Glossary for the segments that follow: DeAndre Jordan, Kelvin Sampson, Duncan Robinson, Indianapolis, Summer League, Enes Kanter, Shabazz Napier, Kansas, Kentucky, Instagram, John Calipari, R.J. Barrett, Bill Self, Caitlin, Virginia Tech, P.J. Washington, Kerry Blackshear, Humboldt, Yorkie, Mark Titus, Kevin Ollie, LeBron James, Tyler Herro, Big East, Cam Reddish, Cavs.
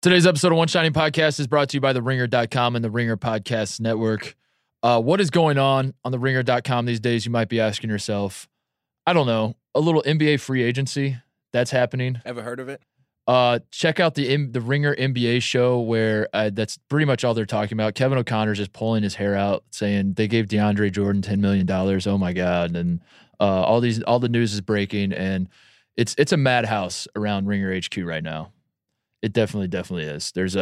Today's episode of One Shining Podcast is brought to you by theringer.com and the Ringer Podcast Network. What is going on theringer.com these days? You might be asking yourself. I don't know. A little NBA free agency that's happening. Ever heard of it? Check out the Ringer NBA show where that's pretty much all they're talking about. Kevin O'Connor is just pulling his hair out, saying they gave DeAndre Jordan $10 million. Oh my God! And all the news is breaking, and it's a madhouse around Ringer HQ right now. It definitely is. There's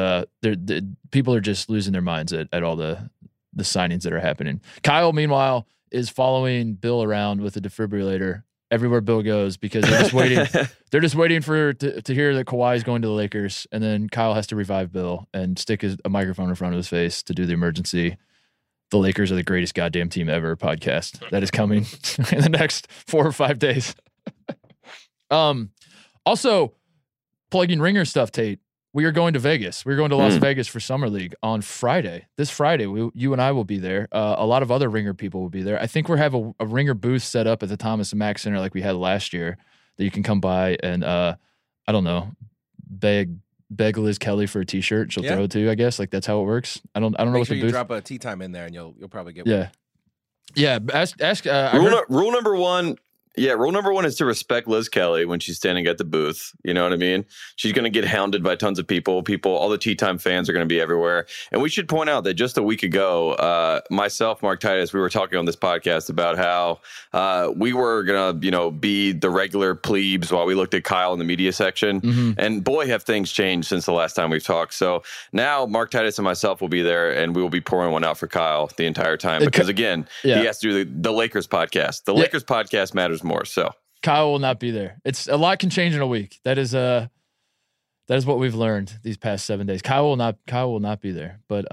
people are just losing their minds at all the signings that are happening. Kyle, meanwhile, is following Bill around with a defibrillator everywhere Bill goes because they're just waiting. They're just waiting to hear that Kawhi is going to the Lakers, and then Kyle has to revive Bill and stick a microphone in front of his face to do the emergency. The Lakers are the greatest goddamn team ever podcast that is coming in the next 4 or 5 days. Also, plugging Ringer stuff, Tate. We are going to Vegas. We're going to Las Vegas for Summer League on Friday. This Friday, you and I will be there. A lot of other Ringer people will be there. I think we'll have a Ringer booth set up at the Thomas & Mack Center like we had last year that you can come by and, I don't know, beg Liz Kelly for a T-shirt. She'll throw it to you, I guess. Like, that's how it works. I don't know what the booth. Make sure you drop a tea time in there and you'll probably get one. Yeah. Ask. Rule number one. Yeah, rule number one is to respect Liz Kelly when she's standing at the booth. You know what I mean? She's going to get hounded by tons of people. All the Tea Time fans are going to be everywhere. And we should point out that just a week ago, myself, Mark Titus, we were talking on this podcast about how we were going to, be the regular plebes while we looked at Kyle in the media section. Mm-hmm. And boy, have things changed since the last time we've talked. So now Mark Titus and myself will be there, and we will be pouring one out for Kyle the entire time. Because again, he has to do the Lakers podcast. The Lakers podcast matters more. So Kyle will not be there. It's a lot can change in a week. That is what we've learned these past 7 days. Kyle will not be there. But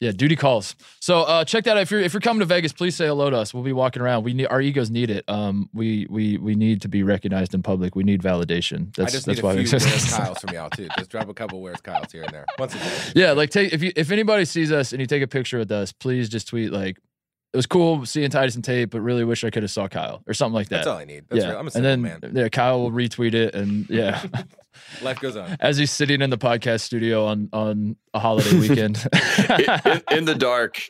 duty calls. So check that out. If you're coming to Vegas, please say hello to us. We'll be walking around. We need our egos need it. We need to be recognized in public. We need validation. That's why we exist. Where's Kyle's from y'all too. Just drop a couple where's Kyle's here and there. Once a day. Yeah, like if anybody sees us and you take a picture with us, please just tweet like, it was cool seeing Titus and Tate, but really wish I could have saw Kyle or something like that. That's all I need. That's real. I'm a simple man. Yeah, Kyle will retweet it, and life goes on. As he's sitting in the podcast studio on a holiday weekend, in the dark,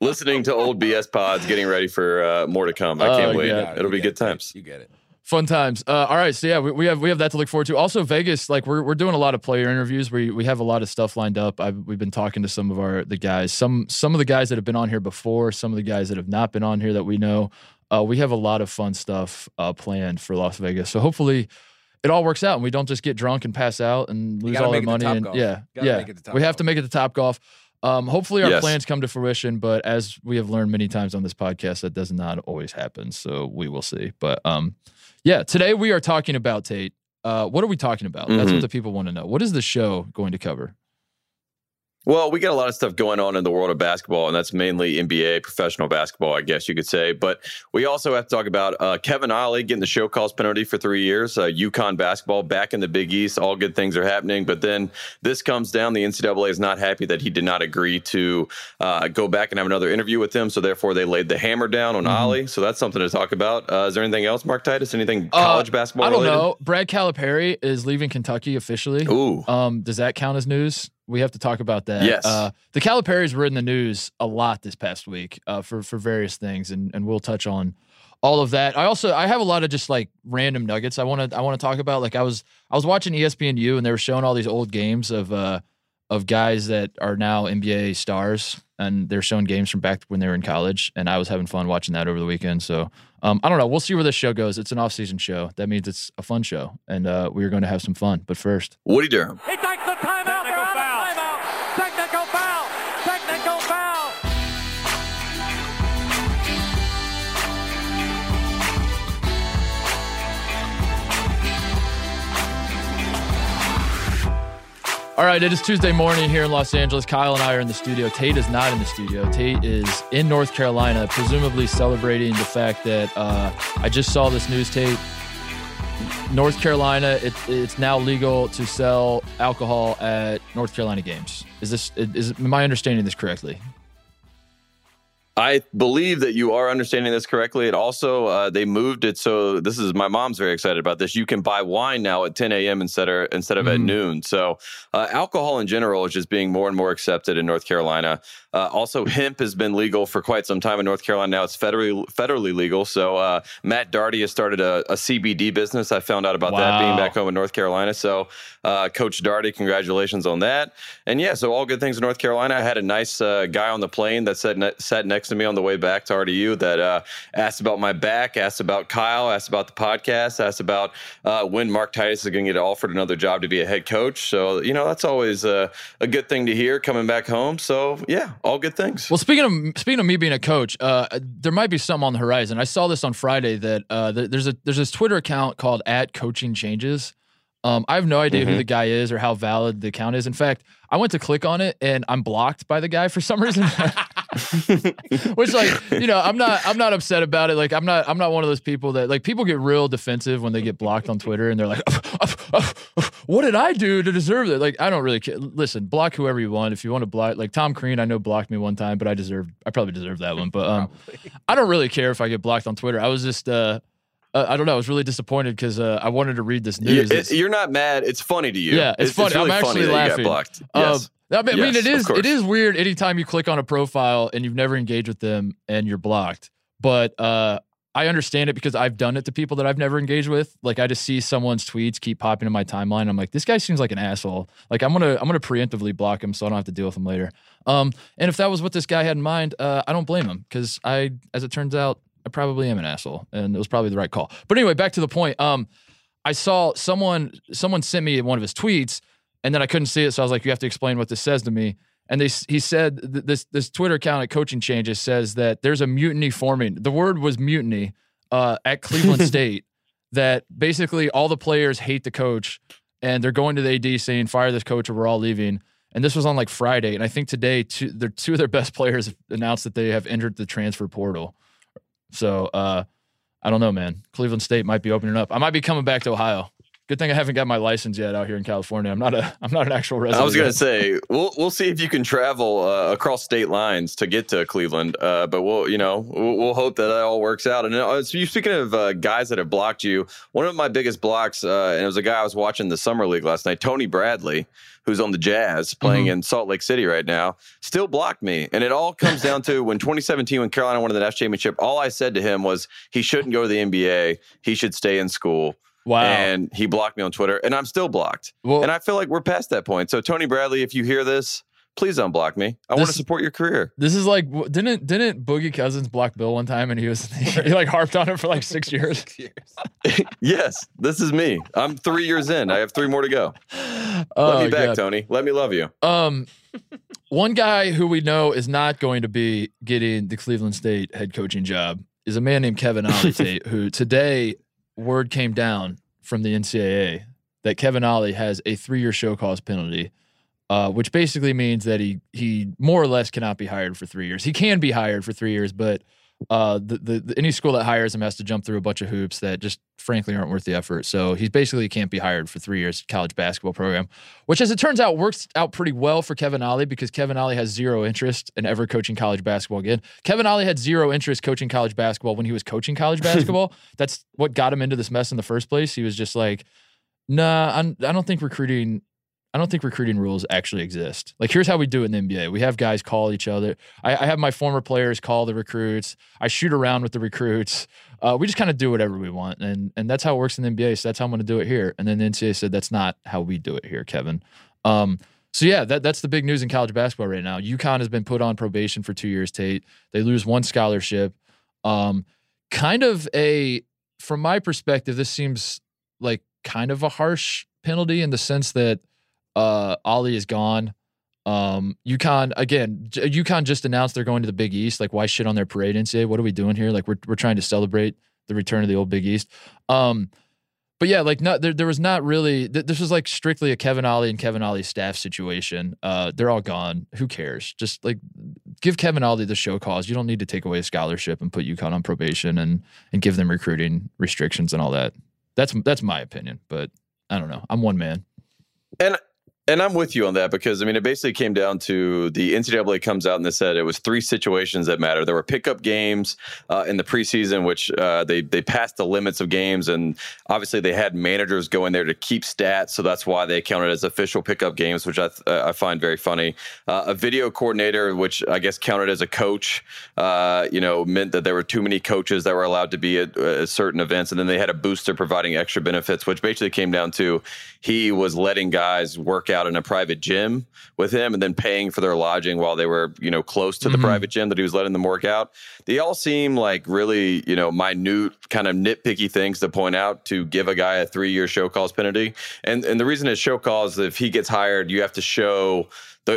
listening to old BS pods, getting ready for more to come. I can't wait. Yeah. It'll be good times. You get it. Fun times. All right, so we have that to look forward to. Also, Vegas, like we're doing a lot of player interviews. We have a lot of stuff lined up. We've been talking to some of the guys, some of the guys that have been on here before, some of the guys that have not been on here that we know. We have a lot of fun stuff planned for Las Vegas. So hopefully, it all works out and we don't just get drunk and pass out and lose all our money. We have to make it to Top Golf. Hopefully our plans come to fruition, but as we have learned many times on this podcast, that does not always happen. So we will see. But today we are talking about, Tate. What are we talking about? That's what the people want to know. What is the show going to cover? Well, we got a lot of stuff going on in the world of basketball, and that's mainly NBA professional basketball, I guess you could say. But we also have to talk about Kevin Ollie getting the show calls penalty for 3 years, UConn basketball back in the Big East. All good things are happening. But then this comes down. The NCAA is not happy that he did not agree to go back and have another interview with him. So therefore, they laid the hammer down on Ollie. So that's something to talk about. Is there anything else, Mark Titus? Anything college basketball related? I don't know. Brad Calipari is leaving Kentucky officially. Ooh. Does that count as news? We have to talk about that. Yes. The Caliparis were in the news a lot this past week for various things, and we'll touch on all of that. I have a lot of just like random nuggets I want to talk about. Like I was watching ESPNU and they were showing all these old games of guys that are now NBA stars, and they're showing games from back when they were in college, and I was having fun watching that over the weekend. So I don't know. We'll see where this show goes. It's an off-season show. That means it's a fun show, and we're going to have some fun. But first, Woody Durham. Hey, thanks for time. All right, it is Tuesday morning here in Los Angeles. Kyle and I are in the studio. Tate is not in the studio. Tate is in North Carolina, presumably celebrating the fact that I just saw this news, Tate. North Carolina, it's now legal to sell alcohol at North Carolina games. Am I understanding this correctly? I believe that you are understanding this correctly. It also, they moved it. So this is, my mom's very excited about this. You can buy wine now at 10 a.m. instead of at noon. So alcohol in general is just being more and more accepted in North Carolina. Also, hemp has been legal for quite some time in North Carolina. Now it's federally legal. So Matt Darty has started a CBD business. I found out about that being back home in North Carolina. So Coach Darty, congratulations on that. And yeah, so all good things in North Carolina. I had a nice guy on the plane that sat next to me on the way back to RDU that asked about my back, asked about Kyle, asked about the podcast, asked about when Mark Titus is going to get offered another job to be a head coach. So, you know, that's always a good thing to hear coming back home. So, yeah, all good things. Well, speaking of me being a coach, there might be something on the horizon. I saw this on Friday that there's this Twitter account called @CoachingChanges. I have no idea who the guy is or how valid the account is. In fact, I went to click on it and I'm blocked by the guy for some reason. Which, like, you know, I'm not upset about it. Like, I'm not one of those people that, like, people get real defensive when they get blocked on Twitter and they're like, what did I do to deserve that? Like, I don't really care. Listen, block whoever you want. If you want to block, like Tom Crean, I know blocked me one time, but I probably deserved that one. But I don't really care if I get blocked on Twitter. I was just, I don't know. I was really disappointed because I wanted to read this news. You're not mad. It's funny to you. Yeah, it's funny. It's really I'm actually funny laughing. Yes. I mean, it is weird anytime you click on a profile and you've never engaged with them and you're blocked. But I understand it because I've done it to people that I've never engaged with. Like, I just see someone's tweets keep popping in my timeline. I'm like, this guy seems like an asshole. Like, I'm gonna preemptively block him so I don't have to deal with him later. And if that was what this guy had in mind, I don't blame him because as it turns out, I probably am an asshole, and it was probably the right call. But anyway, back to the point. I saw someone sent me one of his tweets, and then I couldn't see it, so I was like, "You have to explain what this says to me." And he said this Twitter account at Coaching Changes says that there's a mutiny forming. The word was mutiny at Cleveland State. That basically all the players hate the coach, and they're going to the AD saying, "Fire this coach, or we're all leaving." And this was on like Friday, and I think today two of their best players announced that they have entered the transfer portal. So, I don't know, man. Cleveland State might be opening up. I might be coming back to Ohio. Good thing I haven't got my license yet out here in California. I'm not an actual resident. I was going to say, we'll see if you can travel across state lines to get to Cleveland. But we'll hope that that all works out. And so you speaking of guys that have blocked you, one of my biggest blocks, and it was a guy I was watching the Summer League last night, Tony Bradley, who's on the Jazz playing in Salt Lake City right now, still blocked me. And it all comes down to when 2017, when Carolina won the national championship, all I said to him was he shouldn't go to the NBA. He should stay in school. Wow. And he blocked me on Twitter, and I'm still blocked. Well, and I feel like we're past that point. So, Tony Bradley, if you hear this, please unblock me. I want to support your career. This is like, didn't Boogie Cousins block Bill one time, and he like harped on it for like 6 years? Yes, this is me. I'm 3 years in. I have three more to go. Let me back, God. Tony. Let me love you. One guy who we know is not going to be getting the Cleveland State head coaching job is a man named Kevin Ollie, who today... Word came down from the NCAA that Kevin Ollie has a 3-year show cause penalty, which basically means that he more or less cannot be hired for 3 years. He can be hired for 3 years, but any school that hires him has to jump through a bunch of hoops that just frankly aren't worth the effort. So he basically can't be hired for 3 years. College basketball program, which as it turns out works out pretty well for Kevin Ollie because Kevin Ollie has zero interest in ever coaching college basketball again. Kevin Ollie had zero interest coaching college basketball when he was coaching college basketball. That's what got him into this mess in the first place. He was just like, nah, I don't think recruiting rules actually exist. Like, here's how we do it in the NBA. We have guys call each other. I have my former players call the recruits. I shoot around with the recruits. We just kind of do whatever we want. And that's how it works in the NBA. So that's how I'm going to do it here. And then the NCAA said, that's not how we do it here, Kevin. So yeah, that's the big news in college basketball right now. UConn has been put on probation for 2 years, Tate. They lose one scholarship. From my perspective, this seems like kind of a harsh penalty in the sense that Ollie is gone. UConn just announced they're going to the Big East. Like, why shit on their parade, NCAA? What are we doing here? Like, we're trying to celebrate the return of the old Big East. But yeah, like, not there was not really. This was like strictly a Kevin Ollie and Kevin Ollie's staff situation. They're all gone. Who cares? Just like give Kevin Ollie the show cause. You don't need to take away a scholarship and put UConn on probation and give them recruiting restrictions and all that. That's my opinion, but I don't know. I'm one man. And And I'm with you on that because, I mean, it basically came down to the NCAA comes out and they said it was three situations that matter. There were pickup games in the preseason, which they passed the limits of games. And obviously they had managers go in there to keep stats. So that's why they counted as official pickup games, which I find very funny. A video coordinator, which I guess counted as a coach, meant that there were too many coaches that were allowed to be at certain events. And then they had a booster providing extra benefits, which basically came down to he was letting guys work out in a private gym with him and then paying for their lodging while they were, close to the private gym that he was letting them work out. They all seem like really, minute kind of nitpicky things to point out to give a guy a 3-year show cause penalty. And the reason is show cause, if he gets hired, you have to show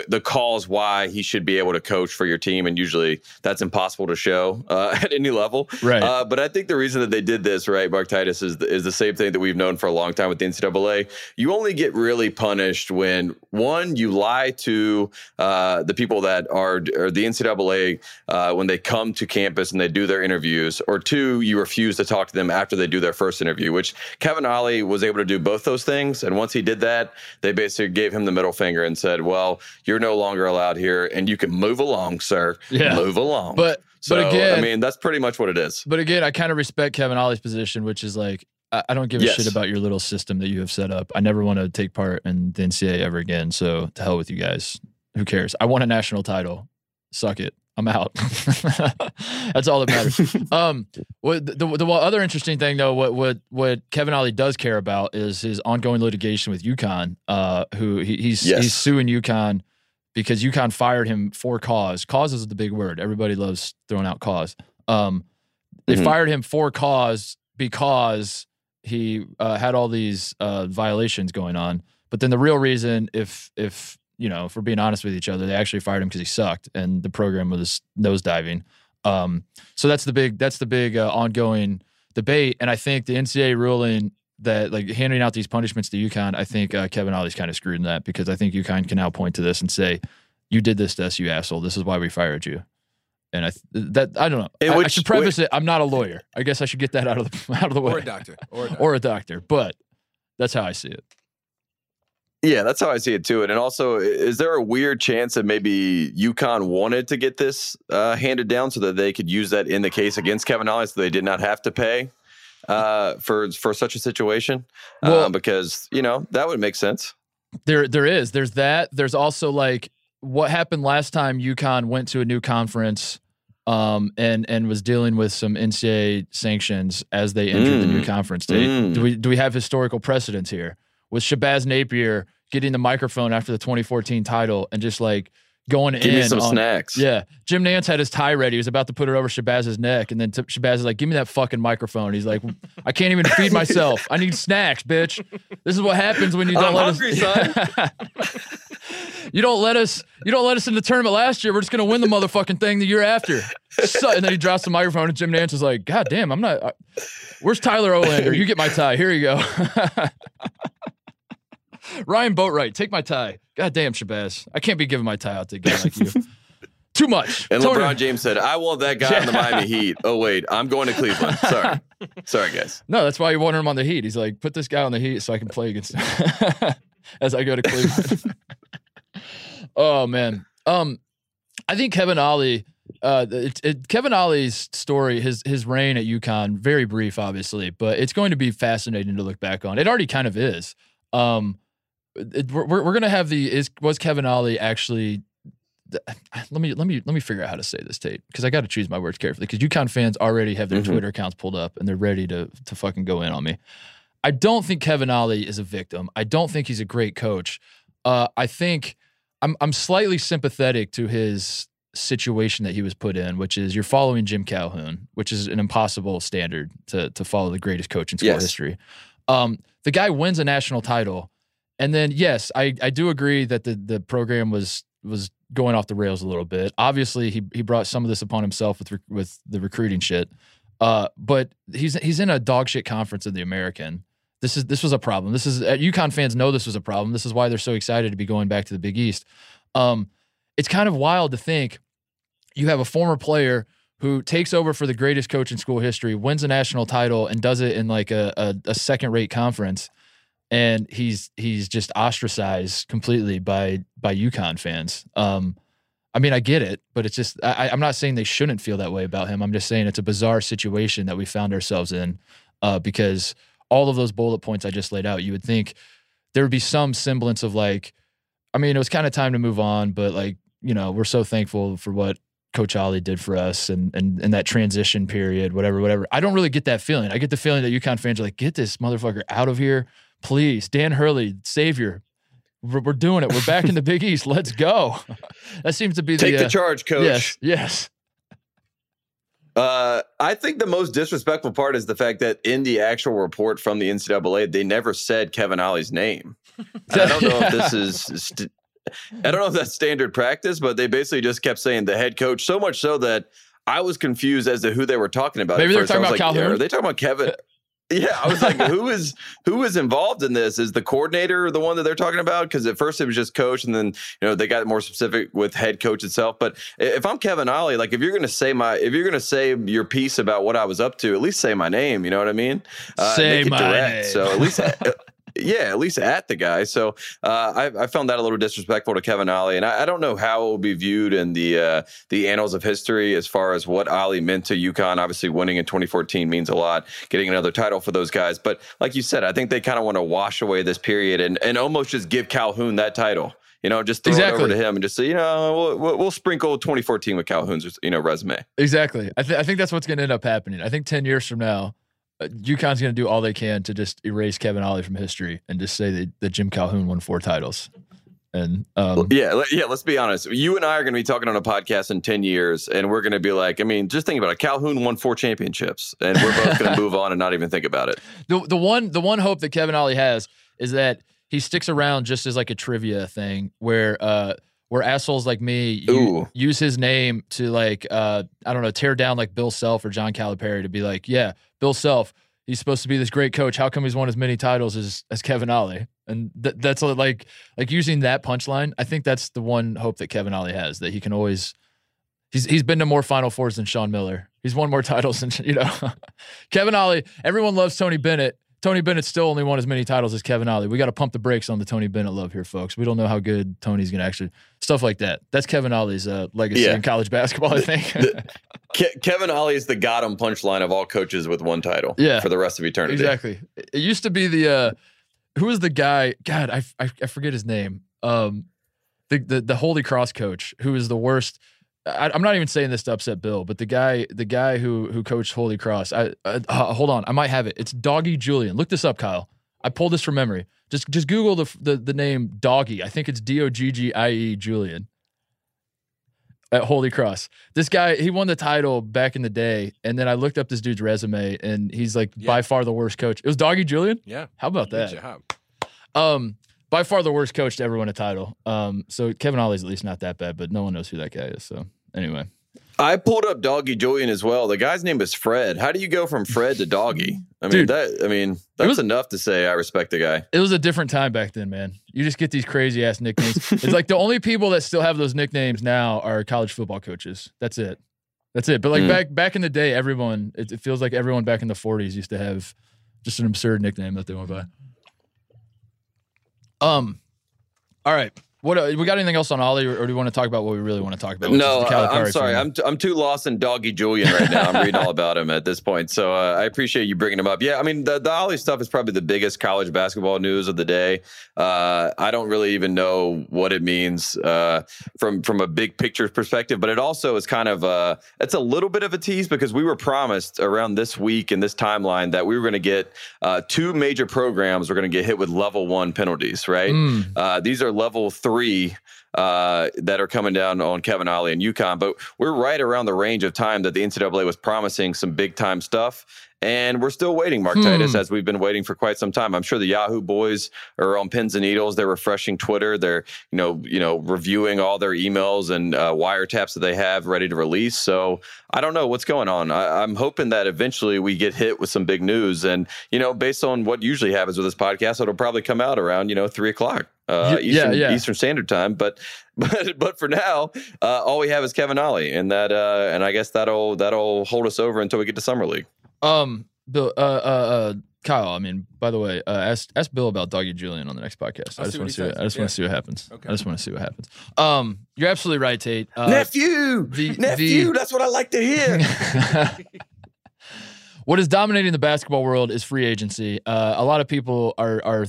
the cause why he should be able to coach for your team. And usually that's impossible to show at any level. Right. But I think the reason that they did this, right, Mark Titus, is the same thing that we've known for a long time with the NCAA. You only get really punished when, one, you lie to the people that are the NCAA when they come to campus and they do their interviews, or two, you refuse to talk to them after they do their first interview, which Kevin Ollie was able to do both those things. And once he did that, they basically gave him the middle finger and said, well, you're no longer allowed here, and you can move along, sir. Yeah. Move along. But again, I mean, that's pretty much what it is. But again, I kind of respect Kevin Ollie's position, which is like, I don't give a shit about your little system that you have set up. I never want to take part in the NCAA ever again. So to hell with you guys. Who cares? I won a national title. Suck it. I'm out. That's all that matters. The other interesting thing, though, what Kevin Ollie does care about is his ongoing litigation with UConn, who he's suing UConn because UConn fired him for cause. Cause is the big word. Everybody loves throwing out cause. They fired him for cause because he had all these violations going on. But then the real reason, if we're being honest with each other, they actually fired him because he sucked and the program was nosediving. So that's the big ongoing debate. And I think the NCAA ruling that like handing out these punishments to UConn, I think Kevin Ollie's kind of screwed in that because I think UConn can now point to this and say, you did this to us, you asshole. This is why we fired you. And I don't know. I should preface it. I'm not a lawyer. I guess I should get that out of the way. Or a doctor. But that's how I see it. Yeah, that's how I see it too. And also, is there a weird chance that maybe UConn wanted to get this handed down so that they could use that in the case against Kevin Ollie, so they did not have to pay for such a situation? Well, because that would make sense. There is. There's that. There's also like what happened last time UConn went to a new conference and was dealing with some NCAA sanctions as they entered the new conference. Do we have historical precedents here? With Shabazz Napier getting the microphone after the 2014 title and just like going in. Give me some snacks. Yeah. Jim Nance had his tie ready. He was about to put it over Shabazz's neck. And then Shabazz is like, give me that fucking microphone. He's like, I can't even feed myself. I need snacks, bitch. This is what happens when you don't You don't let us in the tournament last year. We're just going to win the motherfucking thing the year after. So, and then he drops the microphone and Jim Nance is like, God damn, where's Tyler Olander? You get my tie. Here you go. Ryan Boatwright, take my tie. God damn, Shabazz. I can't be giving my tie out to a guy like you. Too much. And LeBron James said, I want that guy on the Miami Heat. Oh, wait, I'm going to Cleveland. Sorry, guys. No, that's why you wanted him on the Heat. He's like, put this guy on the Heat so I can play against him as I go to Cleveland. Oh, man. I think Kevin Ollie, Kevin Ollie's story, his reign at UConn, very brief, obviously, but it's going to be fascinating to look back on. It already kind of is. We're gonna have was Kevin Ollie actually? Let me figure out how to say this, Tate, because I got to choose my words carefully. Because UConn fans already have their Twitter accounts pulled up and they're ready to fucking go in on me. I don't think Kevin Ollie is a victim. I don't think he's a great coach. I think I'm slightly sympathetic to his situation that he was put in, which is you're following Jim Calhoun, which is an impossible standard to follow the greatest coach in school history. The guy wins a national title. And then, yes, I do agree that the program was going off the rails a little bit. Obviously, he brought some of this upon himself with the recruiting shit. But he's in a dog shit conference in the American. This was a problem. UConn fans know this was a problem. This is why they're so excited to be going back to the Big East. It's kind of wild to think you have a former player who takes over for the greatest coach in school history, wins a national title, and does it in like a second-rate conference. and he's just ostracized completely by UConn fans. I mean, I get it, but it's just, I'm not saying they shouldn't feel that way about him. I'm just saying it's a bizarre situation that we found ourselves in, because all of those bullet points I just laid out, you would think there would be some semblance of like, I mean, it was kind of time to move on, but like, you know, we're so thankful for what Coach Ollie did for us and that transition period, whatever. I don't really get that feeling. I get the feeling that UConn fans are like, get this motherfucker out of here, please. Dan Hurley, savior. We're doing it. We're back in the Big East. Let's go. That seems to be the... Take the charge, coach. Yes. I think the most disrespectful part is the fact that in the actual report from the NCAA, they never said Kevin Ollie's name. I don't know if this is... I don't know if that's standard practice, but they basically just kept saying the head coach, so much so that I was confused as to who they were talking about. Maybe they're talking about Calhoun. Yeah, are they talking about Kevin? Yeah, I was like, who is involved in this? Is the coordinator the one that they're talking about? Because at first it was just coach, and then they got more specific with head coach itself. But if I'm Kevin Ollie, like if you're gonna say your piece about what I was up to, at least say my name. You know what I mean? Say my name. So at least. At least at the guy. So I found that a little disrespectful to Kevin Ollie, and I don't know how it will be viewed in the annals of history as far as what Ollie meant to UConn. Obviously, winning in 2014 means a lot, getting another title for those guys. But like you said, I think they kind of want to wash away this period and almost just give Calhoun that title. Just throw it over to him and just say, we'll sprinkle 2014 with Calhoun's resume. Exactly. I think that's what's going to end up happening. I think 10 years from now, UConn's going to do all they can to just erase Kevin Ollie from history and just say that Jim Calhoun won 4 titles. And let's be honest. You and I are going to be talking on a podcast in 10 years, and we're going to be like, just think about it. Calhoun won 4 championships, and we're both going to move on and not even think about it. The one hope that Kevin Ollie has is that he sticks around just as like a trivia thing where assholes like me use his name to tear down like Bill Self or John Calipari to be like, yeah, Bill Self, he's supposed to be this great coach. How come he's won as many titles as Kevin Ollie? And that's like using that punchline. I think that's the one hope that Kevin Ollie has, that he can always. He's been to more Final Fours than Sean Miller. He's won more titles than Kevin Ollie. Everyone loves Tony Bennett. Tony Bennett still only won as many titles as Kevin Ollie. We got to pump the brakes on the Tony Bennett love here, folks. We don't know how good Tony's going to actually – stuff like that. That's Kevin Ollie's legacy in college basketball, I think. Kevin Ollie is the got-him punchline of all coaches with one title for the rest of eternity. Exactly. It used to be the who was the guy – God, I forget his name. The Holy Cross coach, who is the worst – I'm not even saying this to upset Bill, but the guy who coached Holy Cross, hold on, I might have it. It's Doggie Julian. Look this up, Kyle. I pulled this from memory. Just Google the name Doggie. I think it's D-O-G-G-I-E Julian at Holy Cross. This guy, he won the title back in the day, and then I looked up this dude's resume, and he's by far the worst coach. It was Doggie Julian? Yeah. How about that? Good job. By far the worst coach to ever win a title. So Kevin Ollie's at least not that bad, but no one knows who that guy is. So anyway. I pulled up Doggie Julian as well. The guy's name is Fred. How do you go from Fred to Doggie? That's enough to say I respect the guy. It was a different time back then, man. You just get these crazy ass nicknames. It's like the only people that still have those nicknames now are college football coaches. That's it. But back in the day, everyone, it feels like everyone back in the 40s used to have just an absurd nickname that they went by. All right. What we got? Anything else on Ollie, or do we want to talk about what we really want to talk about? No, I'm sorry. I'm too lost in Doggie Julian right now. I'm reading all about him at this point, so I appreciate you bringing him up. Yeah, the Ollie stuff is probably the biggest college basketball news of the day. I don't really even know what it means from a big picture perspective, but it also is kind of it's a little bit of a tease because we were promised around this week and this timeline that we were going to get 2 major programs were going to get hit with level 1 penalties. Right? These are level 3 that are coming down on Kevin Ollie and UConn, but we're right around the range of time that the NCAA was promising some big time stuff, and we're still waiting, Mark Titus, as we've been waiting for quite some time. I'm sure the Yahoo boys are on pins and needles. They're refreshing Twitter. They're reviewing all their emails and wiretaps that they have ready to release. So I don't know what's going on. I'm hoping that eventually we get hit with some big news, and based on what usually happens with this podcast, it'll probably come out around 3:00. Eastern Standard Time, but for now, all we have is Kevin Ollie, and that and I guess that'll hold us over until we get to Summer League. Bill, Kyle, I mean, by the way, ask Bill about Doggie Julian on the next podcast. I just want to see what happens. Okay. I just want to see what happens. You're absolutely right, Tate. Nephew, that's what I like to hear. What is dominating the basketball world is free agency. A lot of people are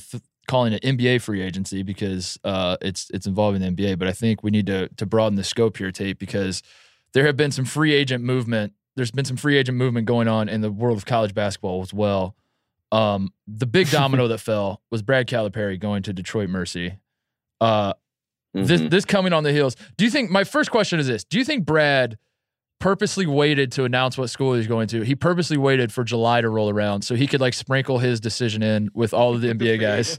calling it NBA free agency because it's involving the NBA. But I think we need to broaden the scope here, Tate, because there have been some free agent movement. There's been some free agent movement going on in the world of college basketball as well. The big domino that fell was Brad Calipari going to Detroit Mercy. This coming on the heels. Do you think, my first question is this, do you think Brad purposely waited to announce what school he's going to? He purposely waited for July to roll around so he could like sprinkle his decision in with all of the NBA guys.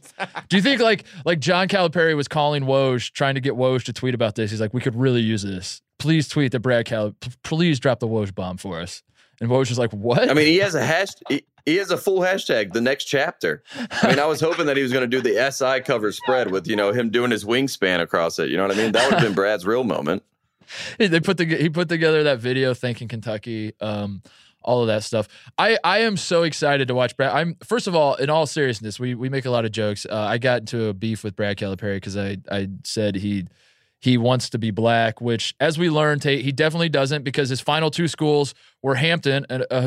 Do you think like John Calipari was calling Woj, trying to get Woj to tweet about this? He's like, we could really use this. Please tweet that Brad Calipari, please drop the Woj bomb for us. And Woj was like, what? I mean, he has a hashtag. He has a full hashtag, the next chapter. I mean, I was hoping that he was going to do the SI cover spread with, you know, him doing his wingspan across it. You know what I mean? That would have been Brad's real moment. He put together that video, thanking Kentucky, all of that stuff. I am so excited to watch Brad. First of all, in all seriousness, we make a lot of jokes. I got into a beef with Brad Calipari because I said he wants to be black, which, as we learned, he definitely doesn't, because his final two schools were Hampton, a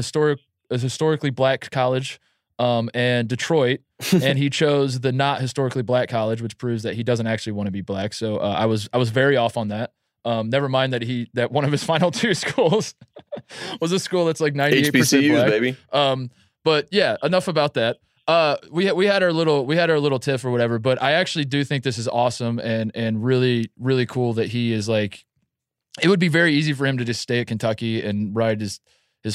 historically black college, and Detroit, and he chose the not historically black college, which proves that he doesn't actually want to be black. So I was very off on that. Never mind that that one of his final two schools was a school that's like 98% HBCUs, black, baby. But yeah, enough about that. We had our little tiff or whatever, but I actually do think this is awesome and really, really cool that he is like. It would be very easy for him to just stay at Kentucky and ride his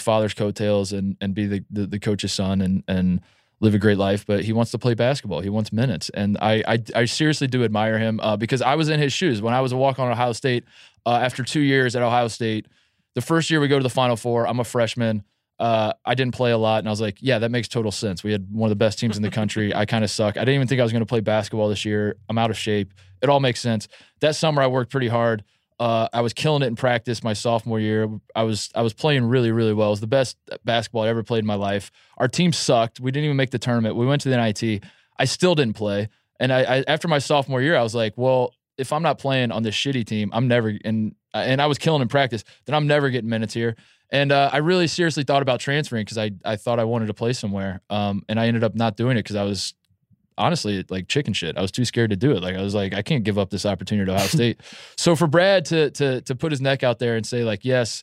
father's coattails and be the coach's son and live a great life, but he wants to play basketball. He wants minutes, and I seriously do admire him because I was in his shoes when I was a walk on at Ohio State. After 2 years at Ohio State, the first year we go to the Final Four. I'm a freshman. I didn't play a lot, and I was like, yeah, that makes total sense. We had one of the best teams in the country. I kind of suck. I didn't even think I was going to play basketball this year. I'm out of shape. It all makes sense. That summer I worked pretty hard. I was killing it in practice my sophomore year. I was playing really, really well. It was the best basketball I ever played in my life. Our team sucked. We didn't even make the tournament. We went to the NIT. I still didn't play. And I after my sophomore year, I was like, well, if I'm not playing on this shitty team, I'm never – and I was killing in practice, then I'm never getting minutes here. And I really seriously thought about transferring because I thought I wanted to play somewhere. And I ended up not doing it because I was – honestly, like chicken shit. I was too scared to do it. Like I was like, I can't give up this opportunity to Ohio State. So for Brad to put his neck out there and say like, yes,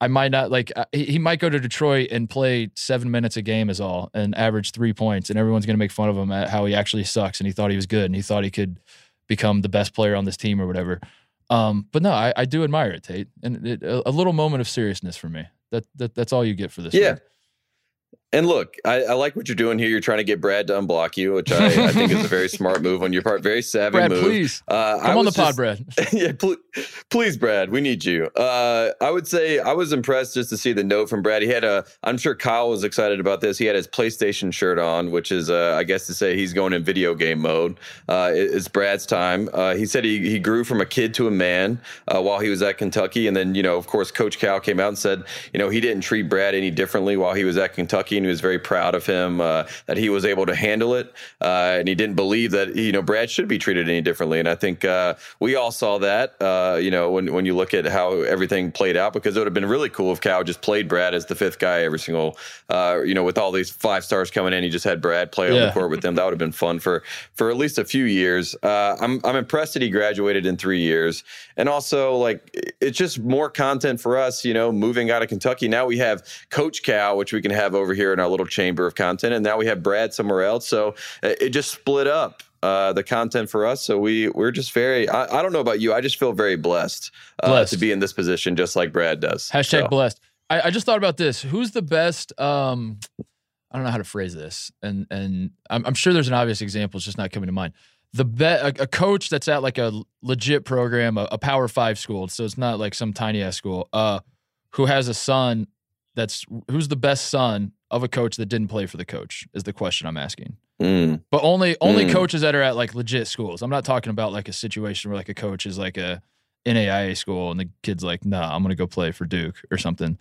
I might not like. He might go to Detroit and play 7 minutes a game is all, and average 3 points, and everyone's gonna make fun of him at how he actually sucks and he thought he was good and he thought he could become the best player on this team or whatever. But no, I do admire it, Tate, and a little moment of seriousness for me. That's all you get for this. Yeah. One. And look, I like what you're doing here. You're trying to get Brad to unblock you, which I think is a very smart move on your part. Very savvy Brad, move. Please. Come on the pod, Brad. Yeah, please, Brad. We need you. I would say I was impressed just to see the note from Brad. He had I'm sure Kyle was excited about this. He had his PlayStation shirt on, which is, I guess, to say he's going in video game mode. It's Brad's time. He said he grew from a kid to a man while he was at Kentucky. And then, you know, of course, Coach Cal came out and said, you know, he didn't treat Brad any differently while he was at Kentucky. And he was very proud of him that he was able to handle it, and he didn't believe that, you know, Brad should be treated any differently. And I think we all saw that, you know, when you look at how everything played out, because it would have been really cool if Cal just played Brad as the fifth guy every single, you know, with all these five stars coming in, he just had Brad play on the court with them. That would have been fun for at least a few years. I'm impressed that he graduated in 3 years, and also like it's just more content for us, you know, moving out of Kentucky. Now we have Coach Cal, which we can have over here in our little chamber of content, and now we have Brad somewhere else, so it just split up the content for us. So we're just very, I don't know about you, I just feel very blessed to be in this position, just like Brad does. Hashtag so. Blessed. I just thought about this. Who's the best I don't know how to phrase this, and I'm sure there's an obvious example, it's just not coming to mind. A coach that's at like a legit program, a Power 5 school, so it's not like some tiny ass school, who has a son who's the best son of a coach that didn't play for the coach is the question I'm asking. But only coaches that are at like legit schools. I'm not talking about like a situation where like a coach is like a NAIA school and the kid's like, nah, I'm going to go play for Duke or something.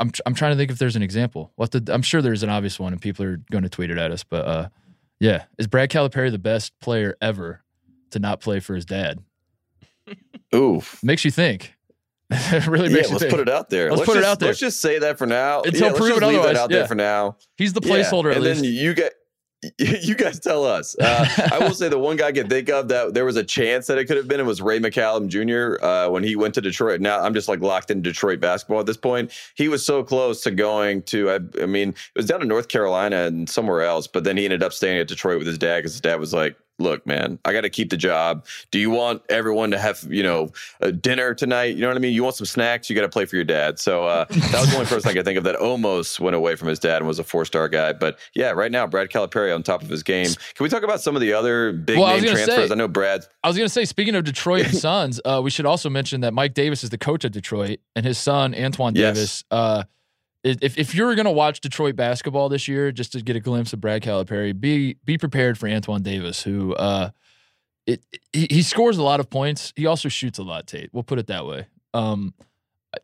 I'm trying to think if there's an example. I'm sure there's an obvious one, and people are going to tweet it at us. But yeah, is Brad Calipari the best player ever to not play for his dad? Oof, makes you think. It really makes you think. Put it out there. Let's put it out there. Let's just say that for now. Until proven otherwise. Leave that out there for now. He's the placeholder. Yeah. And then you guys tell us. I will say the one guy I can think of that there was a chance that it could have been, it was Ray McCallum Jr. When he went to Detroit. Now I'm just like locked in Detroit basketball at this point. He was so close to going to, I mean, it was down in North Carolina and somewhere else, but then he ended up staying at Detroit with his dad because his dad was like, look, man, I got to keep the job. Do you want everyone to have, a dinner tonight? You know what I mean? You want some snacks? You got to play for your dad. So that was the only person I could think of that almost went away from his dad and was a four-star guy. But yeah, right now, Brad Calipari on top of his game. Can we talk about some of the other big name transfers? I know Brad. I was going to say, speaking of Detroit and Suns, we should also mention that Mike Davis is the coach of Detroit, and his son, Antoine Davis. If you're going to watch Detroit basketball this year, just to get a glimpse of Brad Calipari, be prepared for Antoine Davis, who he scores a lot of points. He also shoots a lot, Tate. We'll put it that way.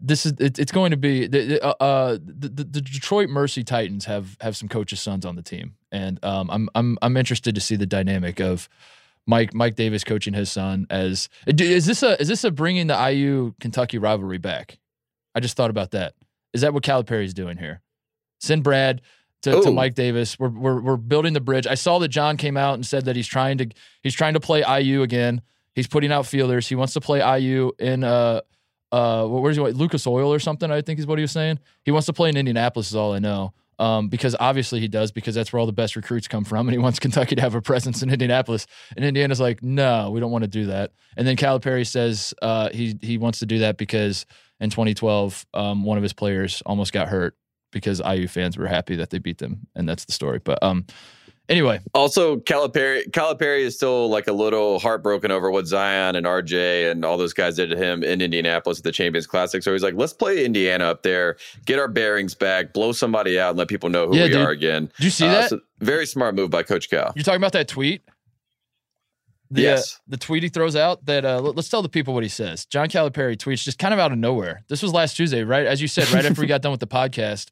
It's going to be the Detroit Mercy Titans have some coaches' sons on the team, and I'm interested to see the dynamic of Mike Davis coaching his son. Is this a bringing the IU Kentucky rivalry back? I just thought about that. Is that what Calipari's doing here? Send Brad to Mike Davis. We're building the bridge. I saw that John came out and said that he's trying to play IU again. He's putting out feelers. He wants to play IU in Lucas Oil or something, I think is what he was saying. He wants to play in Indianapolis is all I know. Because obviously he does, because that's where all the best recruits come from, and he wants Kentucky to have a presence in Indianapolis. And Indiana's like, no, we don't want to do that. And then Calipari says he wants to do that because in 2012, one of his players almost got hurt because IU fans were happy that they beat them, and that's the story. But anyway, also Calipari is still like a little heartbroken over what Zion and RJ and all those guys did to him in Indianapolis at the Champions Classic. So he's like, let's play Indiana up there, get our bearings back, blow somebody out, and let people know who we are again. Did you see that? So very smart move by Coach Cal. You're talking about that tweet. Yes. The tweet he throws out that let's tell the people what he says. John Calipari tweets just kind of out of nowhere. This was last Tuesday, right? As you said, right after we got done with the podcast.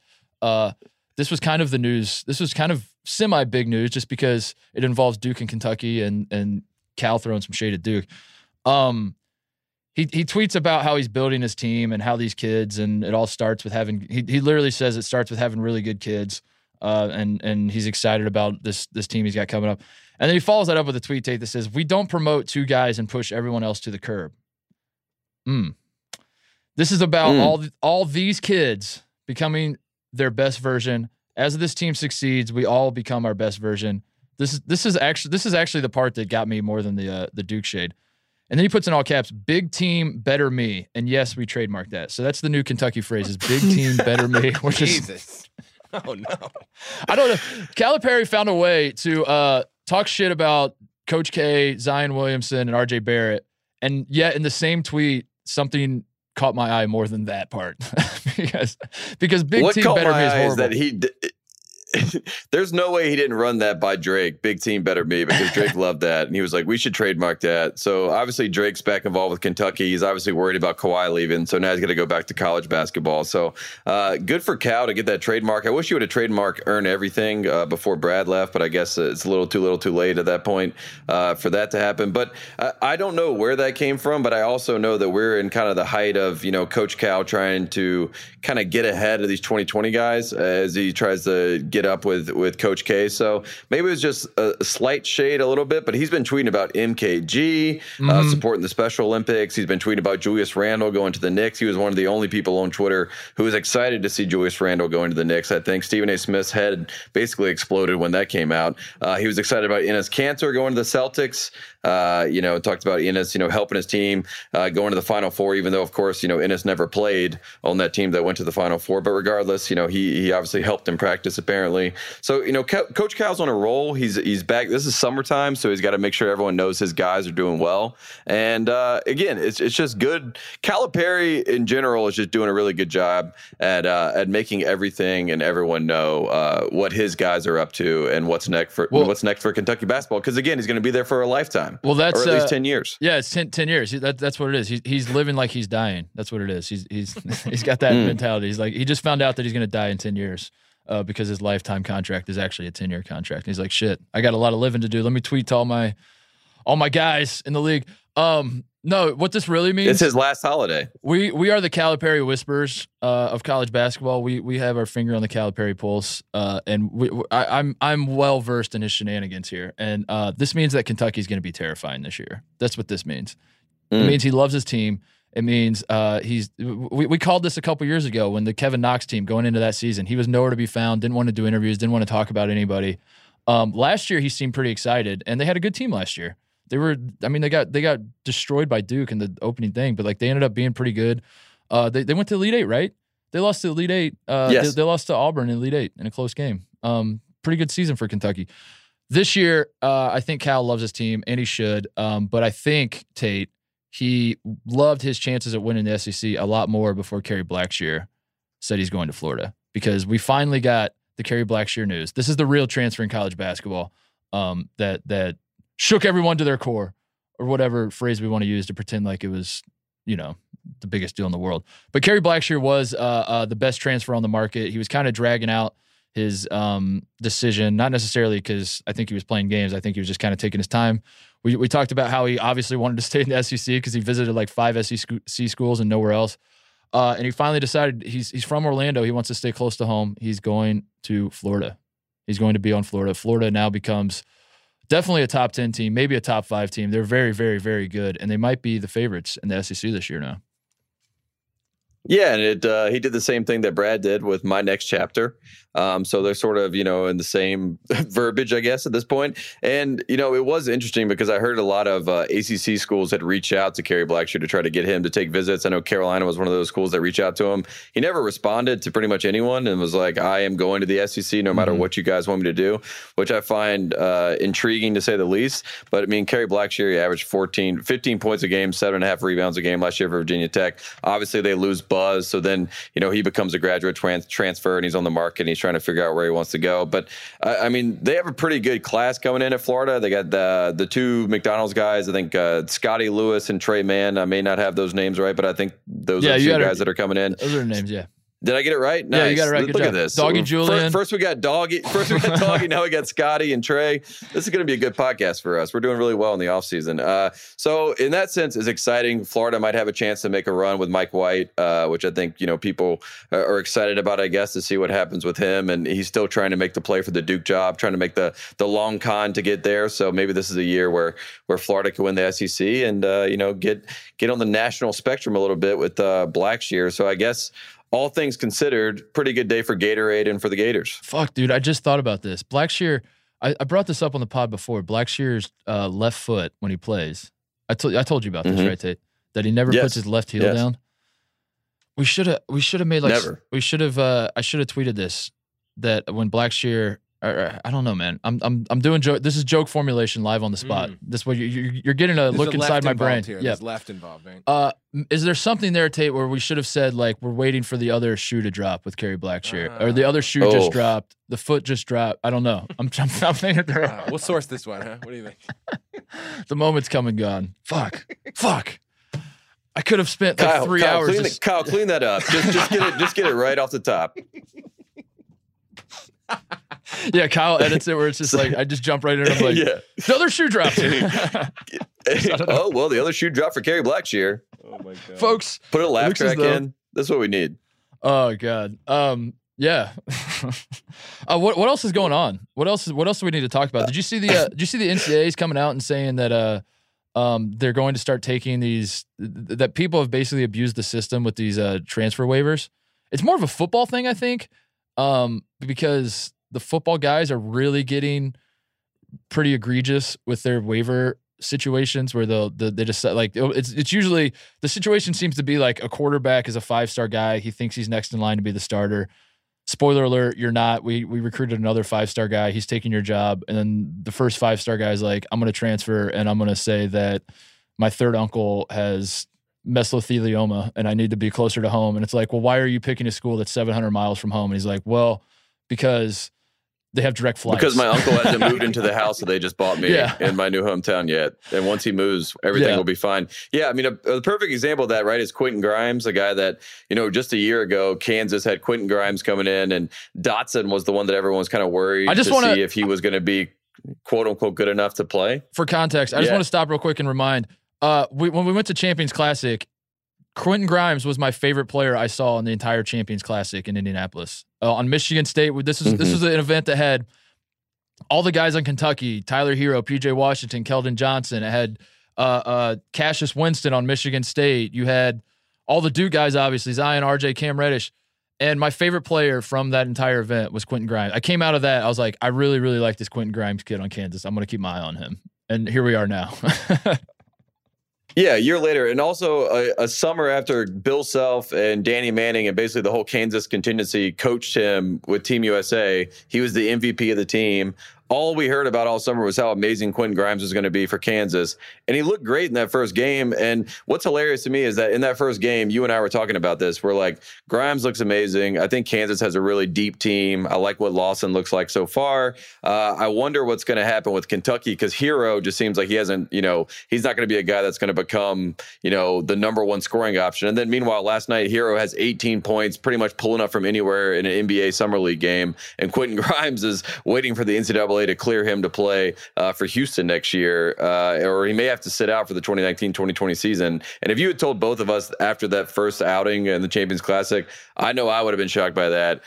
This was kind of the news. This was kind of semi-big news just because it involves Duke and Kentucky and Cal throwing some shade at Duke. He tweets about how he's building his team and how these kids, and it all starts with having – he literally says it starts with having really good kids. And he's excited about this team he's got coming up. And then he follows that up with a tweet, Tate, that says, we don't promote two guys and push everyone else to the curb. This is about all these kids becoming their best version. As this team succeeds, we all become our best version. This is actually the part that got me more than the Duke shade. And then he puts in all caps, big team, better me. And yes, we trademarked that. So that's the new Kentucky phrase is big team, better me. Jesus. Oh, no. I don't know. Calipari found a way to talk shit about Coach K, Zion Williamson, and R.J. Barrett. And yet in the same tweet, something caught my eye more than that part. because big what team caught better my me is eye horrible. Is that he there's no way he didn't run that by Drake, big team better me, because Drake loved that. And he was like, we should trademark that. So obviously Drake's back involved with Kentucky. He's obviously worried about Kawhi leaving. So now he's going to go back to college basketball. So good for Cal to get that trademark. I wish you would have trademarked earn everything before Brad left, but I guess it's a little too late at that point for that to happen. But I don't know where that came from, but I also know that we're in kind of the height of, Coach Cal trying to kind of get ahead of these 2020 guys as he tries to get up with Coach K. So maybe it was just a slight shade a little bit, but he's been tweeting about MKG supporting the Special Olympics. He's been tweeting about Julius Randle going to the Knicks. He was one of the only people on Twitter who was excited to see Julius Randle going to the Knicks. I think Stephen A. Smith's head basically exploded when that came out. He was excited about Enes Kanter going to the Celtics. Talked about Enes, helping his team going to the Final Four, even though, of course, Enes never played on that team that went to the Final Four. But regardless, he obviously helped him practice apparently. currently. So, you know, Coach Cal's on a roll. He's back. This is summertime, so he's got to make sure everyone knows his guys are doing well. And again, it's just good. Calipari in general is just doing a really good job at making everything and everyone know what his guys are up to and what's next for Kentucky basketball. Because again, he's going to be there for a lifetime. Well, that's at least 10 years. Yeah, it's 10 years. That's what it is. He's living like he's dying. That's what it is. He's got that mentality. He's like, he just found out that he's going to die in 10 years because his lifetime contract is actually a 10-year contract. And he's like, shit, I got a lot of living to do. Let me tweet to all my guys in the league. No, what this really means, it's his last holiday. We are the Calipari whisperers of college basketball. We have our finger on the Calipari pulse, and I'm well versed in his shenanigans here. And this means that Kentucky's going to be terrifying this year. That's what this means. It means he loves his team. It means we called this a couple years ago when the Kevin Knox team going into that season, he was nowhere to be found, didn't want to do interviews, didn't want to talk about anybody. Last year, he seemed pretty excited, and they had a good team last year. They got destroyed by Duke in the opening thing, but like they ended up being pretty good. They went to Elite Eight, right? They lost to Elite Eight. Yes. They lost to Auburn in Elite Eight in a close game. Pretty good season for Kentucky. This year, I think Cal loves his team, and he should. But I think, Tate, he loved his chances at winning the SEC a lot more before Kerry Blackshear said he's going to Florida, because we finally got the Kerry Blackshear news. This is the real transfer in college basketball that shook everyone to their core, or whatever phrase we want to use to pretend like it was, you know, the biggest deal in the world. But Kerry Blackshear was the best transfer on the market. He was kind of dragging out his decision, not necessarily because I think he was playing games. I think he was just kind of taking his time. We talked about how he obviously wanted to stay in the SEC because he visited like 5 SEC schools and nowhere else. And he finally decided he's from Orlando. He wants to stay close to home. He's going to Florida. He's going to be on Florida. Florida now becomes definitely a top 10 team, maybe a top 5 team. They're very, very, very good, and they might be the favorites in the SEC this year now. Yeah, and he did the same thing that Brad did with My Next Chapter. So they're sort of, you know, in the same verbiage, I guess, at this point. And, you know, it was interesting because I heard a lot of ACC schools had reached out to Kerry Blackshear to try to get him to take visits. I know Carolina was one of those schools that reached out to him. He never responded to pretty much anyone and was like, I am going to the SEC no matter what you guys want me to do, which I find intriguing to say the least. But, I mean, Kerry Blackshear, he averaged 15 points a game, 7.5 rebounds a game last year for Virginia Tech. Obviously, they lose Buzz, so then, you know, he becomes a graduate transfer and he's on the market and he's trying to figure out where he wants to go. But I mean, they have a pretty good class coming in at Florida. They got the two McDonald's guys. I think Scotty Lewis and Trey Mann. I may not have those names right, but I think those are the two guys that are coming in. Those are names, yeah. Did I get it right? Nice. Yeah, you got it right. Good job. Look at this. Doggie Julian. First we got Doggie, now we got Scotty and Trey. This is going to be a good podcast for us. We're doing really well in the offseason. So in that sense, it's exciting. Florida might have a chance to make a run with Mike White, which I think, you know, people are excited about, I guess, to see what happens with him. And he's still trying to make the play for the Duke job, trying to make the long con to get there. So maybe this is a year where Florida can win the SEC and, you know, get on the national spectrum a little bit with Blackshear. So I guess, all things considered, pretty good day for Gatorade and for the Gators. Fuck, dude, I just thought about this. Blackshear, I brought this up on the pod before. Blackshear's left foot when he plays. I told you about this, right, Tate? That he never puts his left heel down. We should have made like never. We should have. I should have tweeted this that when Blackshear. I don't know, man. I'm doing joke. This is joke formulation live on the spot. This way you're getting a look inside my brain. Here. Yeah, left involved. Man. Is there something there, Tate, where we should have said like we're waiting for the other shoe to drop with Kerry Blackshear, or the other shoe just dropped, the foot just dropped? I don't know. I'm thinking there. We'll source this one, huh? What do you think? The moment's come and gone. Fuck. I could have spent like 3 hours. Kyle, clean that up. Just get it right off the top. Yeah, Kyle edits it where it's just like I just jump right in and I'm like, the other shoe dropped. Well, the other shoe dropped for Kerry Blackshear. Oh my god. Folks, put a laugh track in. That's what we need. Oh god. Yeah. What else is going on? What else do we need to talk about? Did you see the NCAA's coming out and saying that they're going to start taking these that people have basically abused the system with these transfer waivers? It's more of a football thing, I think. Because the football guys are really getting pretty egregious with their waiver situations where they just like it's usually the situation seems to be like a quarterback is a 5-star guy. He thinks he's next in line to be the starter. spoiler alert, you're not. We recruited another 5-star guy. He's taking your job. And then the first 5-star guy is like, I'm going to transfer and I'm going to say that my third uncle has mesothelioma and I need to be closer to home. And it's like, well, why are you picking a school that's 700 miles from home? And he's like, well, because they have direct flights. Because my uncle hasn't moved into the house that they just bought me in my new hometown yet. And once he moves, everything will be fine. Yeah, I mean, a perfect example of that, right, is Quentin Grimes, a guy that, you know, just a year ago, Kansas had Quentin Grimes coming in, and Dotson was the one that everyone was kind of worried to see if he was going to be, quote unquote, good enough to play. For context, I just want to stop real quick and remind, when we went to Champions Classic, Quentin Grimes was my favorite player I saw in the entire Champions Classic in Indianapolis. On Michigan State, this was an event that had all the guys on Kentucky, Tyler Herro, P.J. Washington, Keldon Johnson. It had Cassius Winston on Michigan State. You had all the Duke guys, obviously, Zion, R.J., Cam Reddish. And my favorite player from that entire event was Quentin Grimes. I came out of that, I was like, I really, really like this Quentin Grimes kid on Kansas. I'm going to keep my eye on him. And here we are now. Yeah, a year later, and also a summer after Bill Self and Danny Manning and basically the whole Kansas contingency coached him with Team USA. He was the MVP of the team. All we heard about all summer was how amazing Quentin Grimes was going to be for Kansas. And he looked great in that first game. And what's hilarious to me is that in that first game, you and I were talking about this. We're like, Grimes looks amazing. I think Kansas has a really deep team. I like what Lawson looks like so far. I wonder what's going to happen with Kentucky, because Herro just seems like he hasn't, you know, he's not going to be a guy that's going to become, you know, the number one scoring option. And then meanwhile, last night, Herro has 18 points, pretty much pulling up from anywhere in an NBA Summer League game. And Quentin Grimes is waiting for the NCAA to clear him to play for Houston next year, or he may have to sit out for the 2019-2020 season. And if you had told both of us after that first outing in the Champions Classic, I know I would have been shocked by that.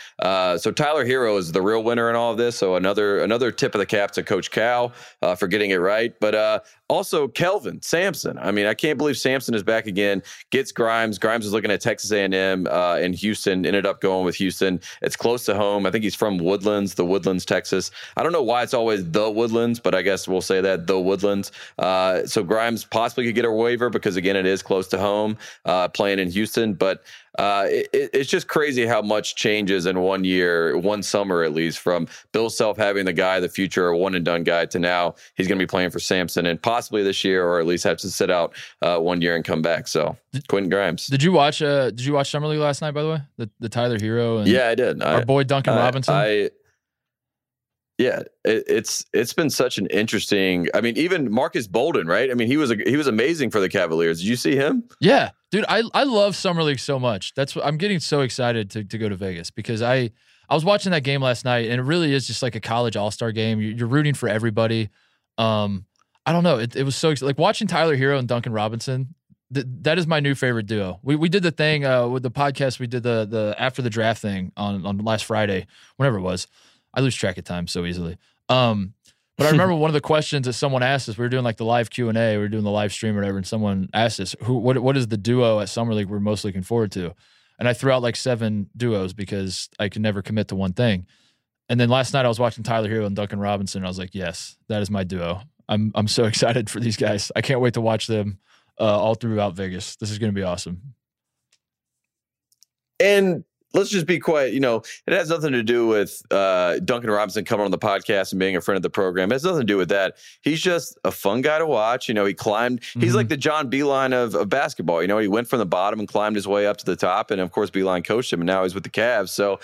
So Tyler Herro is the real winner in all of this. So another tip of the cap to Coach Cal for getting it right. But also Kelvin Sampson. I mean, I can't believe Sampson is back again. Gets Grimes. Grimes is looking at Texas A&M and Houston. Ended up going with Houston. It's close to home. I think he's from the Woodlands, Texas. I don't know why it's always the Woodlands, but I guess we'll say that, the Woodlands. So Grimes possibly could get a waiver because, again, it is close to home, playing in Houston. But it's just crazy how much changes in one year, one summer at least, from Bill Self having the guy, the future one-and-done guy, to now he's going to be playing for Sampson and possibly this year, or at least have to sit out 1 year and come back. So Quentin Grimes. Did you watch Summer League last night, by the way? The Tyler Herro? And yeah, I did. Our boy Duncan Robinson? Yeah, it's been such an interesting. I mean, even Marcus Bolden, right? I mean, he was amazing for the Cavaliers. Did you see him? Yeah, dude, I love Summer League so much. That's what, I'm getting so excited to go to Vegas, because I was watching that game last night, and it really is just like a college all-star game. You're rooting for everybody. I don't know. It was so, like, watching Tyler Herro and Duncan Robinson. That is my new favorite duo. We did the thing with the podcast. We did the after the draft thing on last Friday, whenever it was. I lose track of time so easily. But I remember one of the questions that someone asked us, we were doing like the live Q&A, we were doing the live stream or whatever, and someone asked us, what is the duo at Summer League we're most looking forward to? And I threw out like 7 duos because I can never commit to one thing. And then last night I was watching Tyler Herro and Duncan Robinson, and I was like, yes, that is my duo. I'm so excited for these guys. I can't wait to watch them all throughout Vegas. This is going to be awesome. And let's just be quiet. You know, it has nothing to do with Duncan Robinson coming on the podcast and being a friend of the program. It has nothing to do with that. He's just a fun guy to watch. You know, he climbed. Mm-hmm. He's like the John Beilein of basketball. You know, he went from the bottom and climbed his way up to the top. And, of course, Beilein coached him, and now he's with the Cavs. So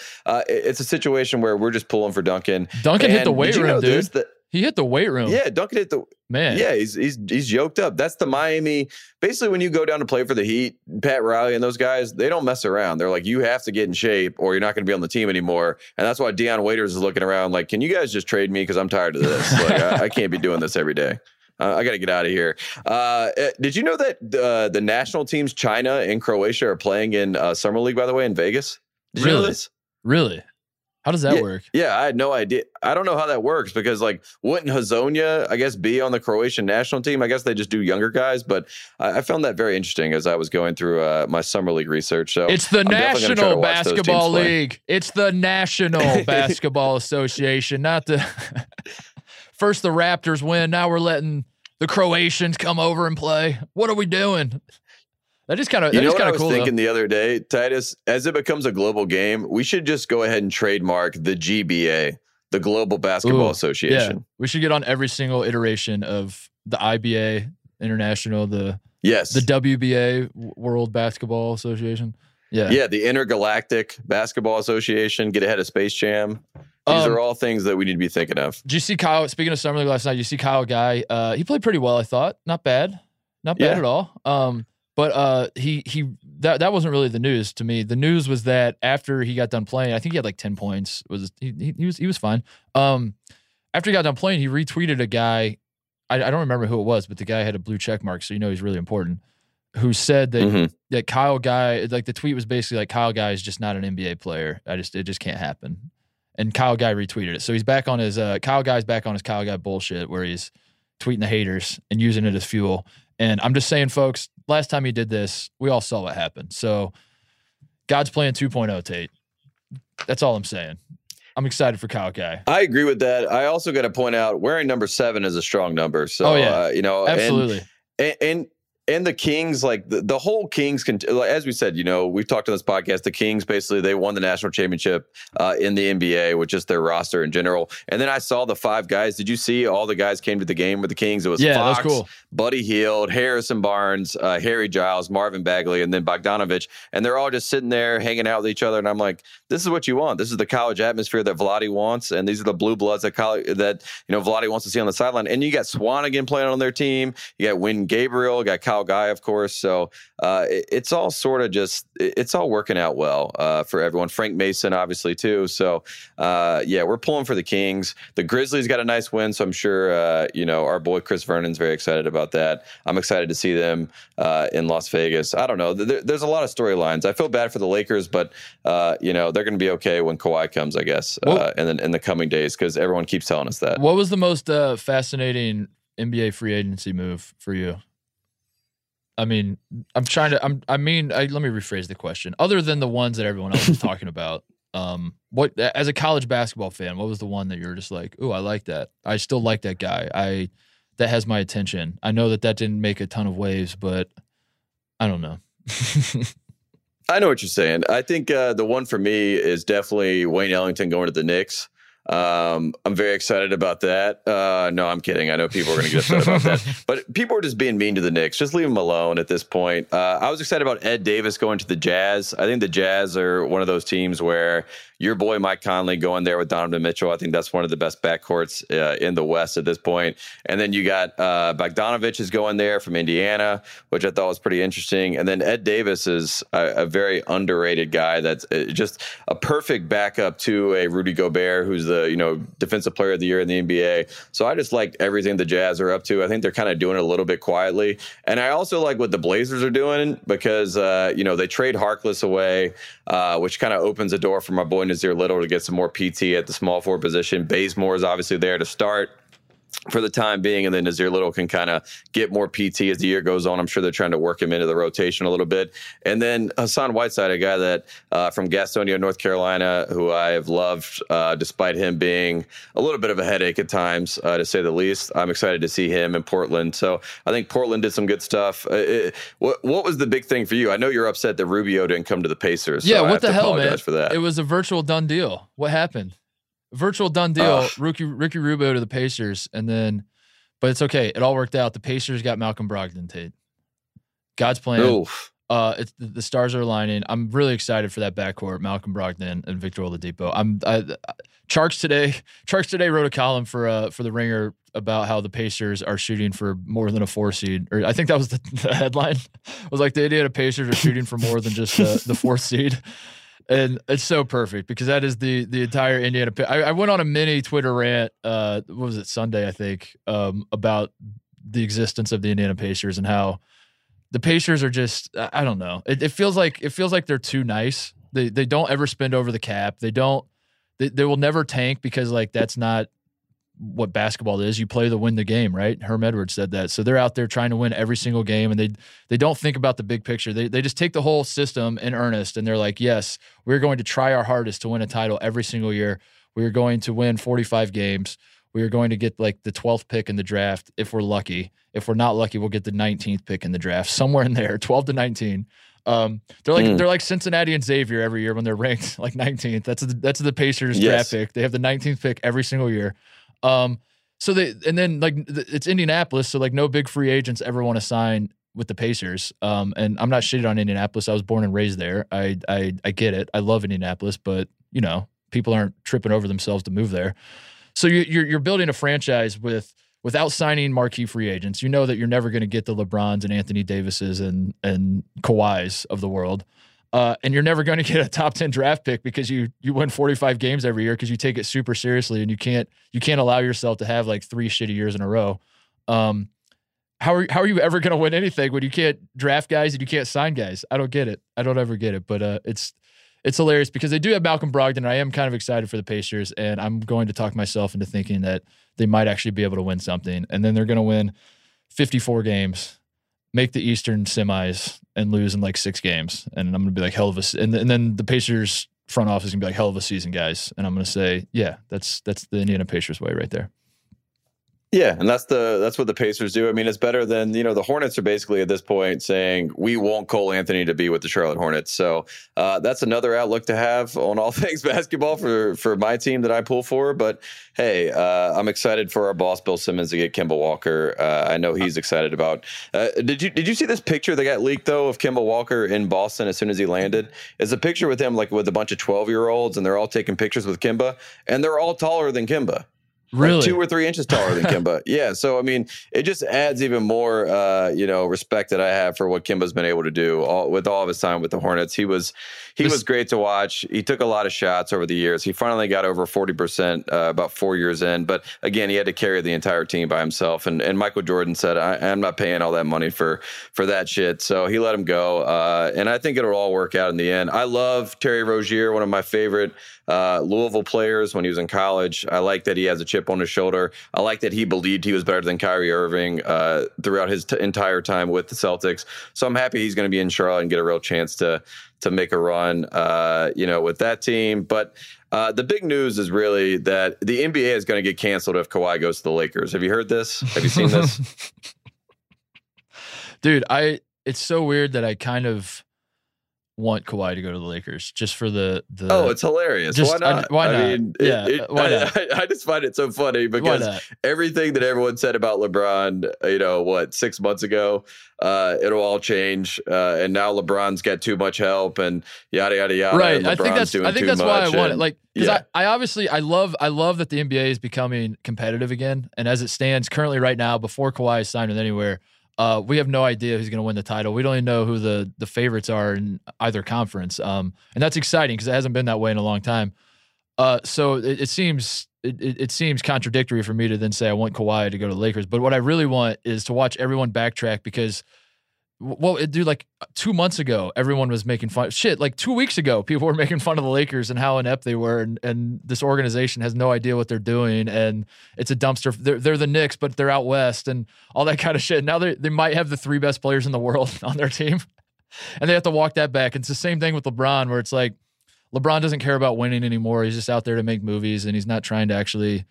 it's a situation where we're just pulling for Duncan. Duncan hit the weight room, dude. He hit the weight room. Yeah, Duncan hit the man. Yeah, he's yoked up. That's the Miami. Basically, when you go down to play for the Heat, Pat Riley and those guys, they don't mess around. They're like, you have to get in shape, or you're not going to be on the team anymore. And that's why Deion Waiters is looking around like, can you guys just trade me because I'm tired of this? Like, I can't be doing this every day. I got to get out of here. Did you know that the national teams, China and Croatia, are playing in Summer League? By the way, in Vegas. Did you know this? Really? How does that work? Yeah, I had no idea. I don't know how that works, because, like, wouldn't Hazonia, I guess, be on the Croatian national team? I guess they just do younger guys, but I found that very interesting as I was going through my Summer League research. So it's the National Basketball League. It's the National Basketball Association, not the first the Raptors win. Now we're letting the Croatians come over and play. What are we doing? That is kind of cool. You know what I was thinking the other day, Titus? As it becomes a global game, we should just go ahead and trademark the GBA, the Global Basketball Association. Yeah. We should get on every single iteration of the IBA, International, the WBA, World Basketball Association. Yeah. Yeah, the Intergalactic Basketball Association, get ahead of Space Jam. These are all things that we need to be thinking of. Did you see Kyle? Speaking of Summer League last night, you see Kyle Guy. He played pretty well, I thought. Not bad at all. But that wasn't really the news to me. The news was that after he got done playing, I think he had like 10 points. He was fine. After he got done playing, he retweeted a guy. I don't remember who it was, but the guy had a blue check mark, so you know he's really important. Who said that that Kyle Guy, like the tweet was basically like, Kyle Guy is just not an NBA player. It just can't happen. And Kyle Guy retweeted it. So he's back on his Kyle Guy's back on his Kyle Guy bullshit where he's tweeting the haters and using it as fuel. And I'm just saying, folks, last time he did this, we all saw what happened. So God's playing 2.0, Tate. That's all I'm saying. I'm excited for Kyle Guy. I agree with that. I also got to point out wearing number 7 is a strong number. So, absolutely. And the Kings, like the whole Kings, as we said, you know, we've talked on this podcast, the Kings, basically they won the national championship in the NBA with just their roster in general. And then I saw the 5 guys. Did you see all the guys came to the game with the Kings? It was Fox, cool. Buddy Hield, Harrison Barnes, Harry Giles, Marvin Bagley, and then Bogdanovich. And they're all just sitting there hanging out with each other. And I'm like, this is what you want. This is the college atmosphere that Vlade wants. And these are the blue bloods that you know, Vlade wants to see on the sideline. And you got Swanigan playing on their team. You got Wynn Gabriel, you got Kyle Guy, of course. So it's all sort of just, it's all working out well for everyone. Frank Mason, obviously, too. So, we're pulling for the Kings. The Grizzlies got a nice win, so I'm sure, our boy Chris Vernon's very excited about that. I'm excited to see them in Las Vegas. I don't know. There's a lot of storylines. I feel bad for the Lakers, but, they're going to be okay when Kawhi comes, I guess, and then in the coming days, because everyone keeps telling us that. What was the most fascinating NBA free agency move for you? I mean, let me rephrase the question. Other than the ones that everyone else is talking about, what, as a college basketball fan, what was the one that you were just like, ooh, I like that. I still like that guy. That has my attention. I know that didn't make a ton of waves, but I don't know. I know what you're saying. I think the one for me is definitely Wayne Ellington going to the Knicks. I'm very excited about that. No, I'm kidding. I know people are going to get upset about that, but people are just being mean to the Knicks. Just leave them alone at this point. I was excited about Ed Davis going to the Jazz. I think the Jazz are one of those teams where your boy Mike Conley going there with Donovan Mitchell. I think that's one of the best backcourts in the West at this point. And then you got Bogdanovich is going there from Indiana, which I thought was pretty interesting. And then Ed Davis is a very underrated guy. That's just a perfect backup to a Rudy Gobert, who's the defensive player of the year in the NBA. So I just like everything the Jazz are up to. I think they're kind of doing it a little bit quietly. And I also like what the Blazers are doing because, they trade Harkless away, which kind of opens the door for my boy Nazir Little to get some more PT at the small forward position. Bazemore is obviously there to start for the time being, and then Nazir Little can kind of get more PT as the year goes on. I'm sure they're trying to work him into the rotation a little bit. And then Hassan Whiteside, a guy that from Gastonia, North Carolina, who I have loved despite him being a little bit of a headache at times, to say the least. I'm excited to see him in Portland. So I think Portland did some good stuff. What was the big thing for you? I know you're upset that Rubio didn't come to the Pacers. Yeah, so what the hell, man? For that. It was a virtual done deal. What happened? Virtual done deal, Ricky Rubio to the Pacers, but it's okay. It all worked out. The Pacers got Malcolm Brogdon, Tate. God's plan. Oof. The stars are aligning. I'm really excited for that backcourt, Malcolm Brogdon and Victor Oladipo. Charks today wrote a column for The Ringer about how the Pacers are shooting for more than a 4 seed. Or I think that was the headline. It was like the idea of Pacers are shooting for more than just the 4th seed. And it's so perfect because that is the entire Indiana. I went on a mini Twitter rant. What was it, Sunday? I think about the existence of the Indiana Pacers and how the Pacers are just. I don't know. It feels like they're too nice. They don't ever spend over the cap. They don't. They will never tank because like that's not what basketball is. You play to win the game, right? Herm Edwards said that. So they're out there trying to win every single game, and they don't think about the big picture. They just take the whole system in earnest, and they're like, yes, we're going to try our hardest to win a title every single year. We're going to win 45 games. we are going to get like the 12th pick in the draft if we're lucky. If we're not lucky, we'll get the 19th pick in the draft, somewhere in there, 12 to 19. They're like Cincinnati and Xavier every year when they're ranked like 19th. That's the Pacers draft pick. They have the 19th pick every single year. So then it's Indianapolis. So like no big free agents ever want to sign with the Pacers. And I'm not shitting on Indianapolis. I was born and raised there. I get it. I love Indianapolis, but you know, people aren't tripping over themselves to move there. So you're building a franchise without signing marquee free agents. You know that you're never going to get the LeBrons and Anthony Davises and Kawhis of the world. And you're never going to get a top 10 draft pick because you win 45 games every year because you take it super seriously and you can't allow yourself to have like three shitty years in a row. How are you ever going to win anything when you can't draft guys and you can't sign guys? I don't get it. I don't ever get it. But it's hilarious because they do have Malcolm Brogdon. I am kind of excited for the Pacers, and I'm going to talk myself into thinking that they might actually be able to win something. And then they're going to win 54 games, make the Eastern semis, and lose in like 6 games. And I'm going to be like, hell of a... And then the Pacers front office is going to be like, hell of a season, guys. And I'm going to say, yeah, that's the Indiana Pacers way right there. Yeah, and that's what the Pacers do. I mean, it's better than, you know, the Hornets are basically at this point saying, we want Cole Anthony to be with the Charlotte Hornets. So that's another outlook to have on all things basketball for my team that I pull for. But, hey, I'm excited for our boss, Bill Simmons, to get Kemba Walker. I know he's excited about. Did you see this picture that got leaked, though, of Kemba Walker in Boston as soon as he landed? It's a picture with him, like, with a bunch of 12-year-olds, and they're all taking pictures with Kemba, and they're all taller than Kemba. Really? Like 2 or 3 inches taller than Kemba. Yeah. So, I mean, it just adds even more, respect that I have for what Kemba's been able to do with all of his time with the Hornets. He was great to watch. He took a lot of shots over the years. He finally got over 40% about 4 years in. But again, he had to carry the entire team by himself. And Michael Jordan said, I'm not paying all that money for that shit. So he let him go. And I think it'll all work out in the end. I love Terry Rozier, one of my favorite Louisville players when he was in college. I like that he has a chip on his shoulder. I like that he believed he was better than Kyrie Irving throughout his entire time with the Celtics. So I'm happy he's going to be in Charlotte and get a real chance to make a run, with that team. But the big news is really that the NBA is going to get canceled if Kawhi goes to the Lakers. Have you heard this? Have you seen this? Dude, it's so weird that I kind of want Kawhi to go to the Lakers just for the it's hilarious. Just, why not? I mean, why not? I just find it so funny because everything that everyone said about LeBron, 6 months ago, it'll all change. And now LeBron's got too much help and yada, yada, yada. Right. I think that's why I want it. Like, I love that the NBA is becoming competitive again. And as it stands currently right now, before Kawhi is signed with anywhere, we have no idea who's going to win the title. We don't even know who the favorites are in either conference. And that's exciting because it hasn't been that way in a long time. So it seems contradictory for me to then say I want Kawhi to go to the Lakers. But what I really want is to watch everyone backtrack because, 2 months ago, everyone was making fun. Shit, like 2 weeks ago, people were making fun of the Lakers and how inept they were. And this organization has no idea what they're doing. And it's a dumpster. They're the Knicks, but they're out west and all that kind of shit. Now they might have the 3 best players in the world on their team. And they have to walk that back. It's the same thing with LeBron, where it's like, LeBron doesn't care about winning anymore. He's just out there to make movies and he's not trying to actually...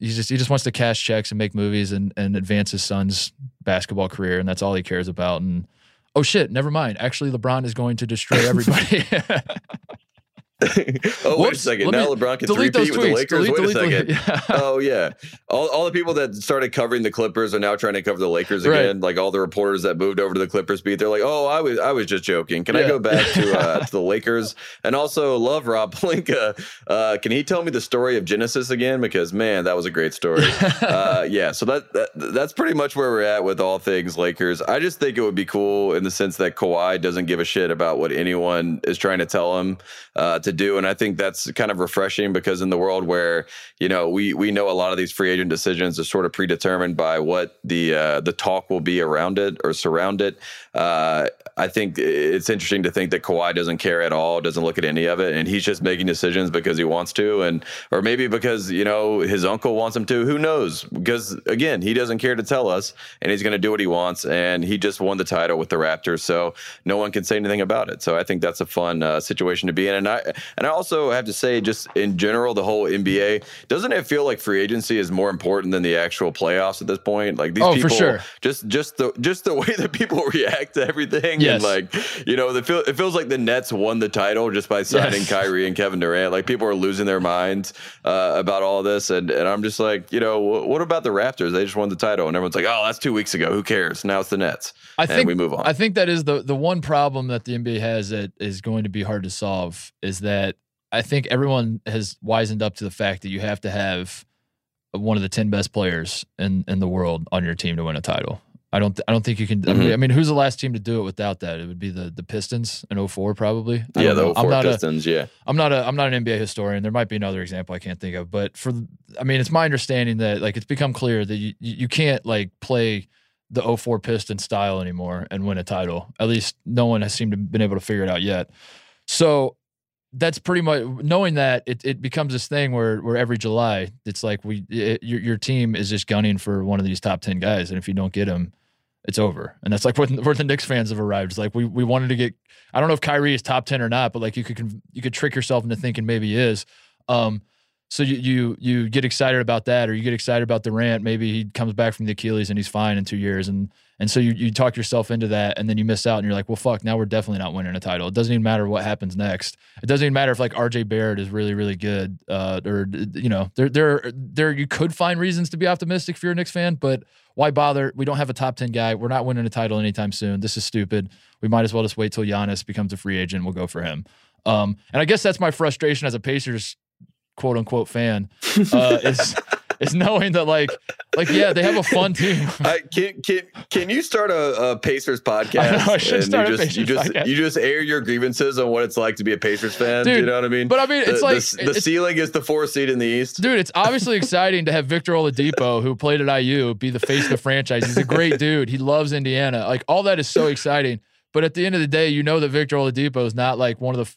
He just wants to cash checks and make movies and advance his son's basketball career, and that's all he cares about. And oh shit, never mind. Actually, LeBron is going to destroy everybody. Wait a second. Now LeBron can 3-peat with the Lakers. Wait a second. Yeah. Oh yeah. All the people that started covering the Clippers are now trying to cover the Lakers again. Right. Like all the reporters that moved over to the Clippers beat, they're like, "Oh, I was just joking. Can I go back to the Lakers?" And also love Rob Pelinka. Can he tell me the story of Genesis again? Because man, that was a great story. So that's pretty much where we're at with all things Lakers. I just think it would be cool in the sense that Kawhi doesn't give a shit about what anyone is trying to tell him to do. And I think that's kind of refreshing because in the world where, we know a lot of these free agent decisions are sort of predetermined by what the talk will be around it or surround it. I think it's interesting to think that Kawhi doesn't care at all, doesn't look at any of it. And he's just making decisions because he wants to, or maybe because, his uncle wants him to, who knows? Because again, he doesn't care to tell us and he's going to do what he wants. And he just won the title with the Raptors. So no one can say anything about it. So I think that's a fun situation to be in. And And I also have to say, just in general, the whole NBA, doesn't it feel like free agency is more important than the actual playoffs at this point? Like these people, for sure. just the way that people react to everything. Yes. And like, you know, it feels like the Nets won the title just by signing Kyrie and Kevin Durant. Like people are losing their minds about all this. And I'm just like, you know, what about the Raptors? They just won the title. And everyone's like, oh, that's 2 weeks ago. Who cares? Now it's the Nets. And we move on. I think that is the one problem that the NBA has that is going to be hard to solve, is that I think everyone has wisened up to the fact that you have to have one of the 10 best players in the world on your team to win a title. I don't think you can. Mm-hmm. I mean, who's the last team to do it without that? It would be the Pistons in 2004 probably. Yeah, the 2004 Pistons. I'm not an NBA historian. There might be another example I can't think of, but it's my understanding that like it's become clear that you can't like play the 2004 Pistons style anymore and win a title. At least no one has seemed to been able to figure it out yet. So that's pretty much knowing that it becomes this thing where every July it's like your team is just gunning for one of these top 10 guys. And if you don't get them, it's over. And that's like where the Knicks fans have arrived. It's like, we wanted to get, I don't know if Kyrie is top 10 or not, but like you could trick yourself into thinking maybe he is. So you get excited about that, or you get excited about Durant. Maybe he comes back from the Achilles and he's fine in 2 years. And so you talk yourself into that, and then you miss out and you're like, well, fuck, now we're definitely not winning a title. It doesn't even matter what happens next. It doesn't even matter if like R.J. Barrett is really, really good. You could find reasons to be optimistic if you're a Knicks fan, but why bother? We don't have a top 10 guy. We're not winning a title anytime soon. This is stupid. We might as well just wait till Giannis becomes a free agent. We'll go for him. And I guess that's my frustration as a Pacers quote unquote fan is knowing that like yeah, they have a fun team. Can you start a Pacers podcast? I know, I should start a Pacers podcast. You just air your grievances on what it's like to be a Pacers fan. Dude, do you know what I mean? But I mean, the ceiling is the 4th seed in the East. Dude, it's obviously exciting to have Victor Oladipo, who played at IU, be the face of the franchise. He's a great dude. He loves Indiana. Like all that is so exciting. But at the end of the day, you know that Victor Oladipo is not like one of the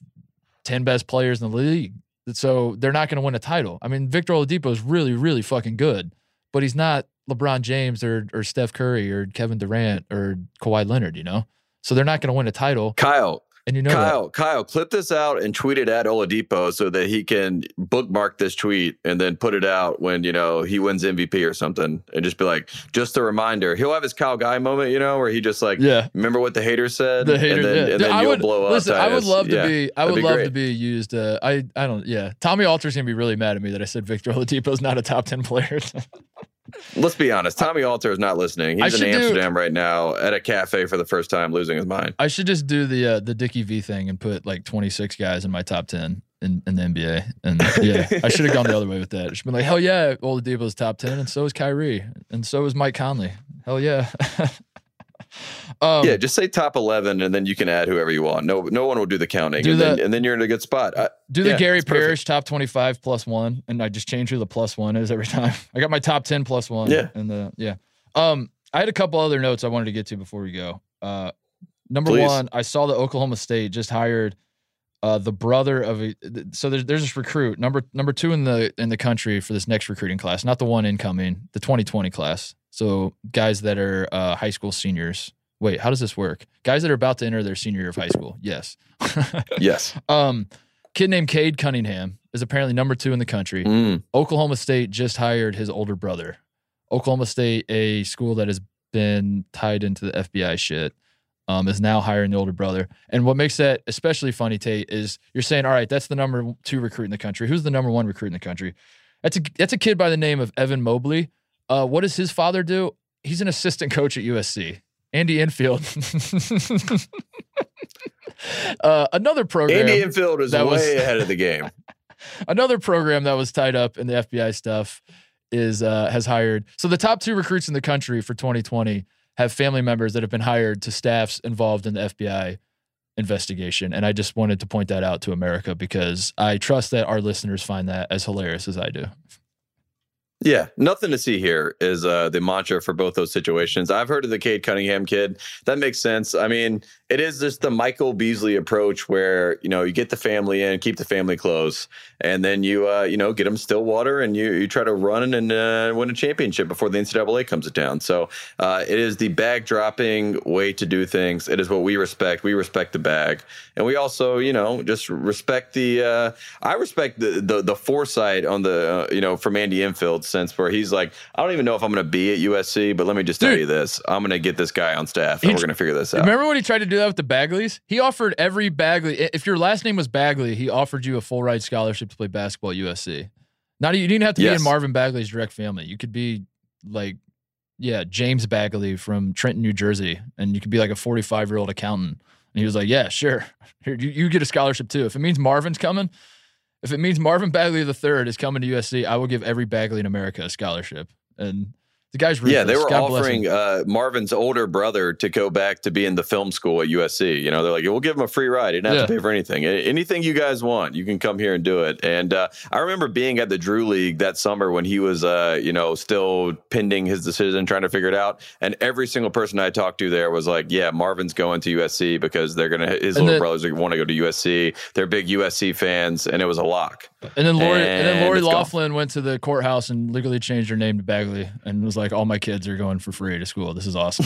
10 best players in the league. So they're not going to win a title. I mean, Victor Oladipo is really, really fucking good, but he's not LeBron James or Steph Curry or Kevin Durant or Kawhi Leonard, you know? So they're not going to win a title. Kyle. And you know Kyle, clip this out and tweet it at Oladipo so that he can bookmark this tweet and then put it out when, you know, he wins MVP or something, and just be like, just a reminder. He'll have his Kyle Guy moment, you know, where he just like, remember what the hater said, and then you'll blow up. Listen, I would love to be, used. Tommy Alter's gonna be really mad at me that I said Victor Oladipo's not a top 10 player. Let's be honest. Tommy Alter is not listening. He's in Amsterdam right now at a cafe for the first time, losing his mind. I should just do the Dickie V thing and put like 26 guys in my top 10 in the NBA. And yeah, I should have gone the other way with that. I should have been like, hell yeah, Oladipo's top 10, and so is Kyrie, and so is Mike Conley. Hell yeah. Just say top 11, and then you can add whoever you want. No one will do the counting, and then you're in a good spot. The Gary Parrish perfect. Top 25 plus one, and I just change who the plus one is every time. I got my top 10 plus one. Yeah, and I had a couple other notes I wanted to get to before we go. Number one, I saw that Oklahoma State just hired the brother of there's this recruit number two in the country for this next recruiting class, not the one incoming, the 2020 class. So guys that are high school seniors. Wait, how does this work? Guys that are about to enter their senior year of high school. Yes. Yes. Kid named Cade Cunningham is apparently number 2 in the country. Mm. Oklahoma State just hired his older brother. Oklahoma State, a school that has been tied into the FBI shit, is now hiring the older brother. And what makes that especially funny, Tate, is you're saying, all right, that's the number 2 recruit in the country. Who's the number 1 recruit in the country? That's a kid by the name of Evan Mobley. What does his father do? He's an assistant coach at USC. Andy Enfield. Another program. Andy Enfield is way ahead of the game. Another program that was tied up in the FBI stuff has hired. So the top 2 recruits in the country for 2020 have family members that have been hired to staffs involved in the FBI investigation. And I just wanted to point that out to America, because I trust that our listeners find that as hilarious as I do. Yeah, nothing to see here is the mantra for both those situations. I've heard of the Cade Cunningham kid. That makes sense. I mean, It is just the Michael Beasley approach where, you know, you get the family in, keep the family close, and then you, you know, get them Stillwater and you try to run and win a championship before the NCAA comes to town. So it is the bag dropping way to do things. It is what we respect. We respect the bag. And we also, you know, just respect the, I respect the foresight on the, you know, from Andy Enfield's sense where he's like, I don't even know if I'm going to be at USC, but let me just tell you this. I'm going to get this guy on staff and we're going to figure this out. Remember when he tried to do that with the Bagleys? He offered every Bagley, if your last name was Bagley, he offered you a full ride scholarship to play basketball at USC. Not you didn't have to be in Marvin Bagley's direct family. You could be like, yeah, James Bagley from Trenton, New Jersey, and you could be like a 45-year-old accountant. And he was like, yeah, sure. Here, you get a scholarship too. If it means Marvin's coming, if it means Marvin Bagley III is coming to USC, I will give every Bagley in America a scholarship. And the guy's ruthless. Yeah, they were offering Marvin's older brother to go back to be in the film school at USC. You know, they're like, we'll give him a free ride. He didn't have to pay for anything. Anything you guys want, you can come here and do it. And I remember being at the Drew League that summer when he was, you know, still pending his decision, trying to figure it out. And every single person I talked to there was like, yeah, Marvin's going to USC because they're going to, his little brothers want to go to USC. They're big USC fans. And it was a lock. And then Lori Loughlin went to the courthouse and legally changed her name to Bagley and was like, all my kids are going for free to school. This is awesome.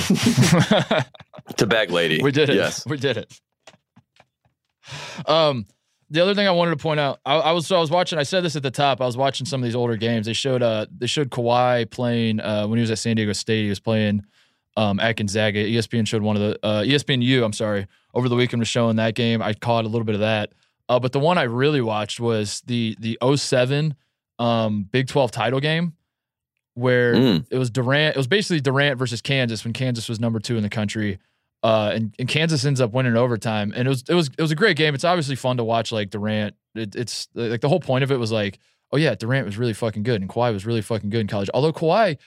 To Bag Lady. We did it. Yes. We did it. The other thing I wanted to point out, I was watching, I said this at the top, I was watching some of these older games. They showed Kawhi playing when he was at San Diego State, he was playing at Gonzaga. ESPN showed one of the ESPNU, I'm sorry, over the weekend was showing that game. I caught a little bit of that. But the one I really watched was the 07 Big 12 title game where it was Durant. It was basically Durant versus Kansas when Kansas was number 2 in the country. And Kansas ends up winning overtime. And it was a great game. It's obviously fun to watch like Durant. It's like the whole point of it was like, oh yeah, Durant was really fucking good and Kawhi was really fucking good in college. Although Kawhi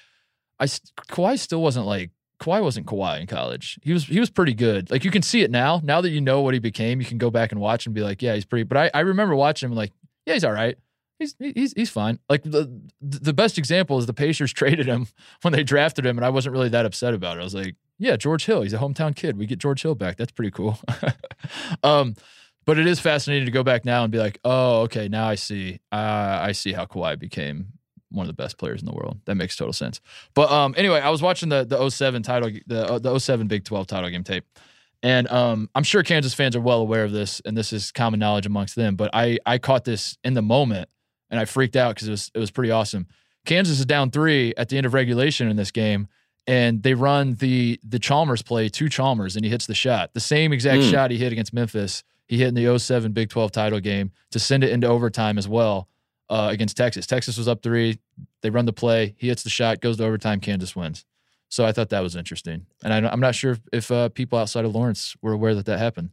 still wasn't like, Kawhi wasn't Kawhi in college. He was pretty good. Like you can see it now. Now that you know what he became, you can go back and watch and be like, yeah, he's pretty. But I remember watching him like, yeah, he's all right. He's fine. Like the best example is the Pacers traded him when they drafted him, and I wasn't really that upset about it. I was like, yeah, George Hill. He's a hometown kid. We get George Hill back. That's pretty cool. But it is fascinating to go back now and be like, oh, okay, now I see. I see how Kawhi became one of the best players in the world. That makes total sense. But anyway, I was watching the 07 title, the 07 Big 12 title game tape. And I'm sure Kansas fans are well aware of this, and this is common knowledge amongst them. But I caught this in the moment, and I freaked out because it was pretty awesome. Kansas is down 3 at the end of regulation in this game, and they run the Chalmers play to Chalmers, and he hits the shot. The same exact shot he hit against Memphis, he hit in the 07 Big 12 title game to send it into overtime as well. Against Texas. Texas was up 3. They run the play. He hits the shot, goes to overtime. Kansas wins. So I thought that was interesting. And I'm not sure if people outside of Lawrence were aware that happened,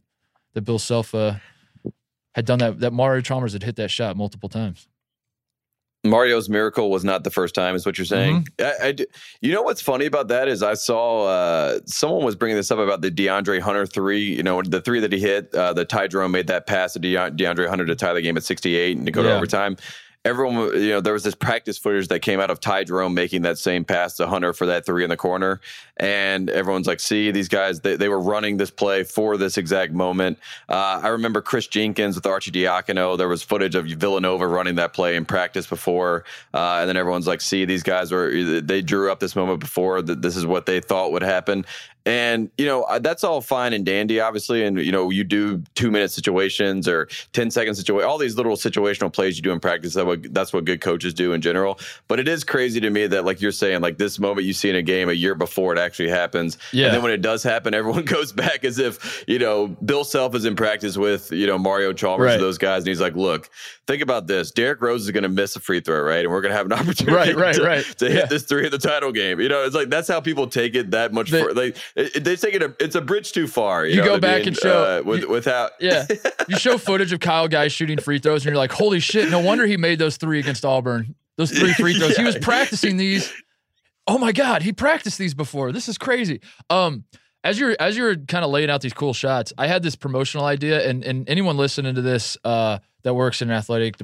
that Bill Self had done that Mario Chalmers had hit that shot multiple times. Mario's miracle was not the first time, is what you're saying. Mm-hmm. You know what's funny about that is I saw someone was bringing this up about the DeAndre Hunter 3. You know, the 3 that he hit, the Ty Jerome made that pass to DeAndre Hunter to tie the game at 68 and to go to overtime. Everyone, you know, there was this practice footage that came out of Ty Jerome making that same pass to Hunter for that 3 in the corner. And everyone's like, see, these guys, they were running this play for this exact moment. I remember Chris Jenkins with Archie Diacono. There was footage of Villanova running that play in practice before. And then everyone's like, see, these guys they drew up this moment before. This is what they thought would happen. And, you know, that's all fine and dandy, obviously. And, you know, you do 2-minute situations or 10-second situations, all these little situational plays you do in practice. That's what good coaches do in general. But it is crazy to me that, like you're saying, like this moment you see in a game a year before it actually happens. Yeah. And then when it does happen, everyone goes back as if, you know, Bill Self is in practice with, you know, Mario Chalmers and those guys. And he's like, look, think about this. Derrick Rose is going to miss a free throw, right? And we're going to have an opportunity to hit this 3 in the title game. You know, it's like that's how people take it that much further. Like, they take it. It's a bridge too far. You know go back and show without. Yeah, you show footage of Kyle Guy shooting free throws, and you're like, "Holy shit! No wonder he made those 3 against Auburn. Those 3 free throws. He was practicing these. Oh my god, he practiced these before. This is crazy." As you're kind of laying out these cool shots, I had this promotional idea, and anyone listening to this that works in an athletic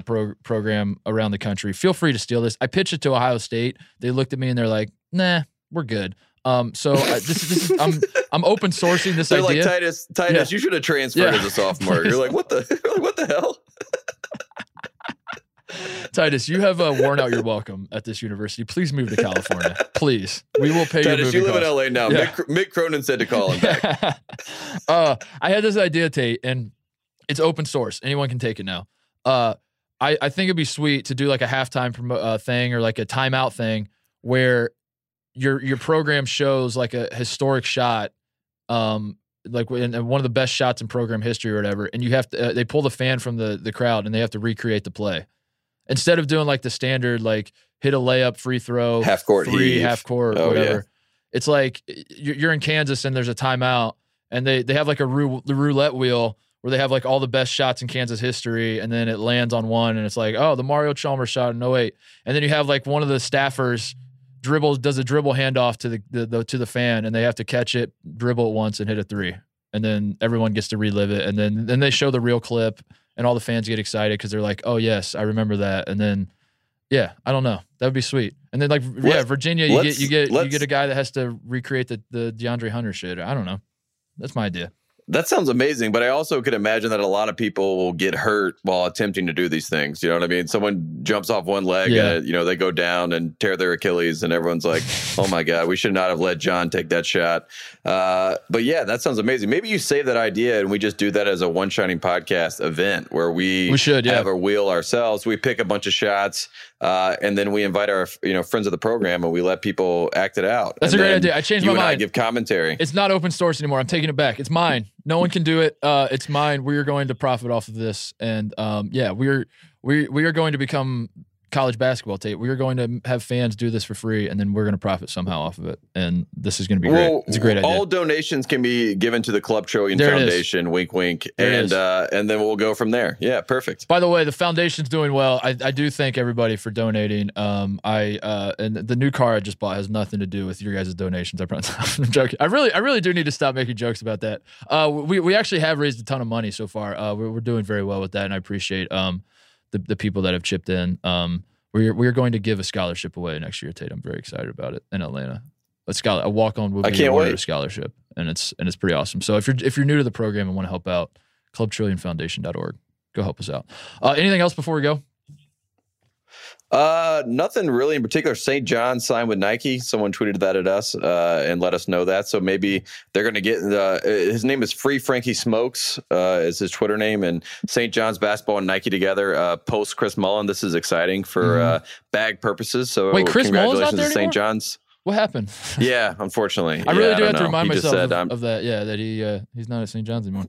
program around the country, feel free to steal this. I pitched it to Ohio State. They looked at me and they're like, "Nah, we're good." So I'm open sourcing this idea. Like, Titus, you should have transferred as a sophomore. You're like, what the hell? Titus, you have worn out your welcome at this university. Please move to California. Please. We will pay your moving costs. Titus, you live in LA now. Yeah. Mick Cronin said to call him back. I had this idea, Tate, and it's open source. Anyone can take it now. I think it'd be sweet to do like a halftime thing or like a timeout thing where your program shows like a historic shot, like one of the best shots in program history or whatever, and you have to they pull the fan from the crowd and they have to recreate the play. Instead of doing like the standard, like hit a layup, free throw, half court, whatever. Yeah. It's like you're in Kansas and there's a timeout, and they have like a roulette wheel where they have like all the best shots in Kansas history, and then it lands on one, and it's like, oh, the Mario Chalmers shot in 08. And then you have like one of the staffers does a dribble handoff to the fan, and they have to catch it, dribble it once, and hit a three. And then everyone gets to relive it, and then they show the real clip. And all the fans get excited because they're like, "Oh yes, I remember that." And then, I don't know, that would be sweet. And then, like, Virginia, you get a guy that has to recreate the DeAndre Hunter shit. I don't know. That's my idea. That sounds amazing, but I also could imagine that a lot of people will get hurt while attempting to do these things. You know what I mean? Someone jumps off one leg, and they go down and tear their Achilles, and everyone's like, "Oh my God, we should not have let John take that shot." But yeah, that sounds amazing. Maybe you save that idea and we just do that as a One Shining Podcast event where we should have a wheel ourselves. We pick a bunch of shots. And then we invite our friends of the program, and we let people act it out. That's a great idea. I changed my mind. I give commentary. It's not open source anymore. I'm taking it back. It's mine. No one can do it. It's mine. We are going to profit off of this, and we are going to become college basketball, Tate. We are going to have fans do this for free, and then we're going to profit somehow off of it. And this is going to be great. It's a great idea. All donations can be given to the Club Trillion Foundation. Wink, wink. And then we'll go from there. Yeah, perfect. By the way, the foundation's doing well. I do thank everybody for donating. And the new car I just bought has nothing to do with your guys' donations. I promise. I'm joking. I really do need to stop making jokes about that. We actually have raised a ton of money so far. We're doing very well with that, and I appreciate the people that have chipped in. We're going to give a scholarship away next year, Tate. I'm very excited about it, in Atlanta. A walk-on will be awarded a scholarship, and it's pretty awesome. So if you're new to the program and want to help out, clubtrillionfoundation.org. Go help us out. Anything else before we go? Nothing really in particular. St. John signed with Nike. Someone tweeted that at us and let us know that. So maybe they're going to get his name is Free Frankie Smokes is his Twitter name, and St. John's basketball and Nike together post Chris Mullen. This is exciting for bag purposes. So wait, Chris Mullen's not there to St. John's. What happened? Yeah, unfortunately, I really do have to remind myself of that. Yeah, that he's not at St. John's anymore.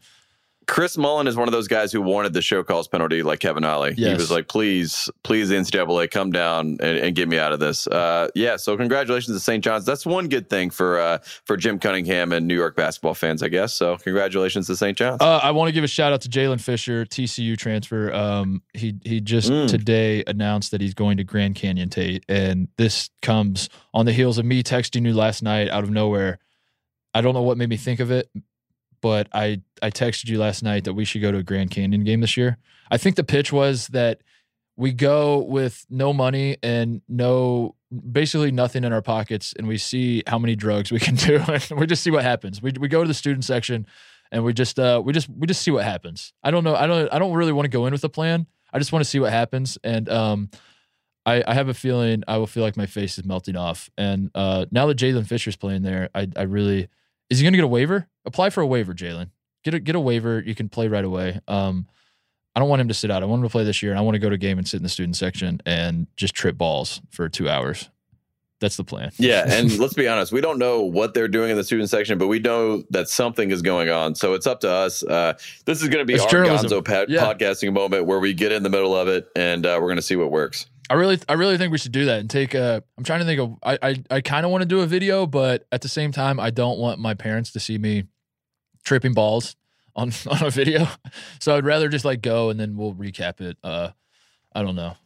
Chris Mullen is one of those guys who wanted the show calls penalty, like Kevin Ollie. Yes. He was like, please, NCAA, come down and get me out of this. So congratulations to St. John's. That's one good thing for Jim Cunningham and New York basketball fans, I guess. So congratulations to St. John's. I want to give a shout out to Jalen Fisher, TCU transfer. He just today announced that he's going to Grand Canyon, Tate, and this comes on the heels of me texting you last night out of nowhere. I don't know what made me think of it, but I texted you last night that we should go to a Grand Canyon game this year. I think the pitch was that we go with no money and basically nothing in our pockets, and we see how many drugs we can do, and we just see what happens. We go to the student section, and we just see what happens. I don't know. I don't really want to go in with a plan. I just want to see what happens, and I have a feeling I will feel like my face is melting off. And now that Jalen Fisher's playing there, is he going to get a waiver? Apply for a waiver, Jalen. Get a waiver. You can play right away. I don't want him to sit out. I want him to play this year, and I want to go to a game and sit in the student section and just trip balls for 2 hours. That's the plan. Yeah, and let's be honest. We don't know what they're doing in the student section, but we know that something is going on. So it's up to us. This is going to be our Gonzo podcasting moment where we get in the middle of it, and we're going to see what works. I really think we should do that and take a. I'm trying to think of. I kind of want to do a video, but at the same time, I don't want my parents to see me tripping balls on a video. So I'd rather just like go and then we'll recap it. I don't know.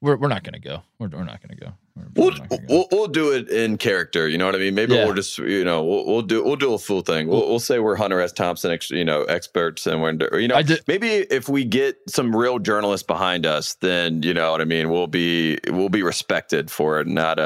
We're not gonna go. We're not gonna go. We'll do it in character. You know what I mean? Maybe we'll just, you know, we'll do a full thing. We'll say we're Hunter S. Thompson, experts, and we're, you know, maybe if we get some real journalists behind us, then, you know what I mean, we'll be respected for it. Not,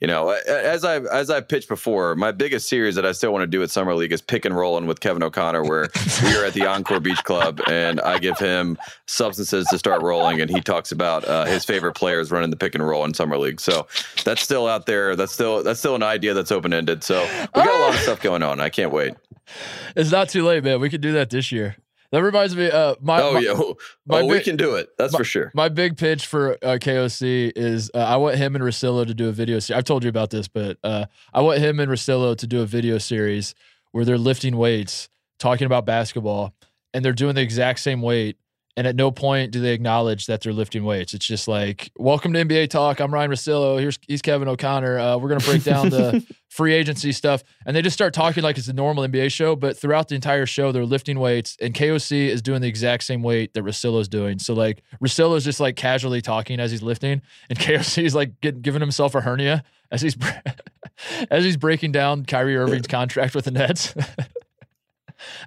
you know, as I pitched before, my biggest series that I still want to do at Summer League is Pick and Rollin' with Kevin O'Connor, where we are at the Encore Beach Club and I give him substances to start rolling, and he talks about his favorite players running the pick and roll in Summer League. So that's still out there. That's still an idea that's open-ended. So we got a lot of stuff going on. I can't wait. It's not too late, man. We could do that this year. That reminds me. We can do it. That's for sure. My big pitch for KOC is I want him and Russillo to do a video series. I've told you about this, but I want him and Russillo to do a video series where they're lifting weights, talking about basketball, and they're doing the exact same weight. And at no point do they acknowledge that they're lifting weights. It's just like, welcome to NBA Talk. I'm Ryan Russillo. He's Kevin O'Connor. We're going to break down the free agency stuff. And they just start talking like it's a normal NBA show, but throughout the entire show, they're lifting weights, and KOC is doing the exact same weight that Russillo's doing. So like Russillo's just like casually talking as he's lifting, and KOC is like giving himself a hernia as he's breaking down Kyrie Irving's contract with the Nets.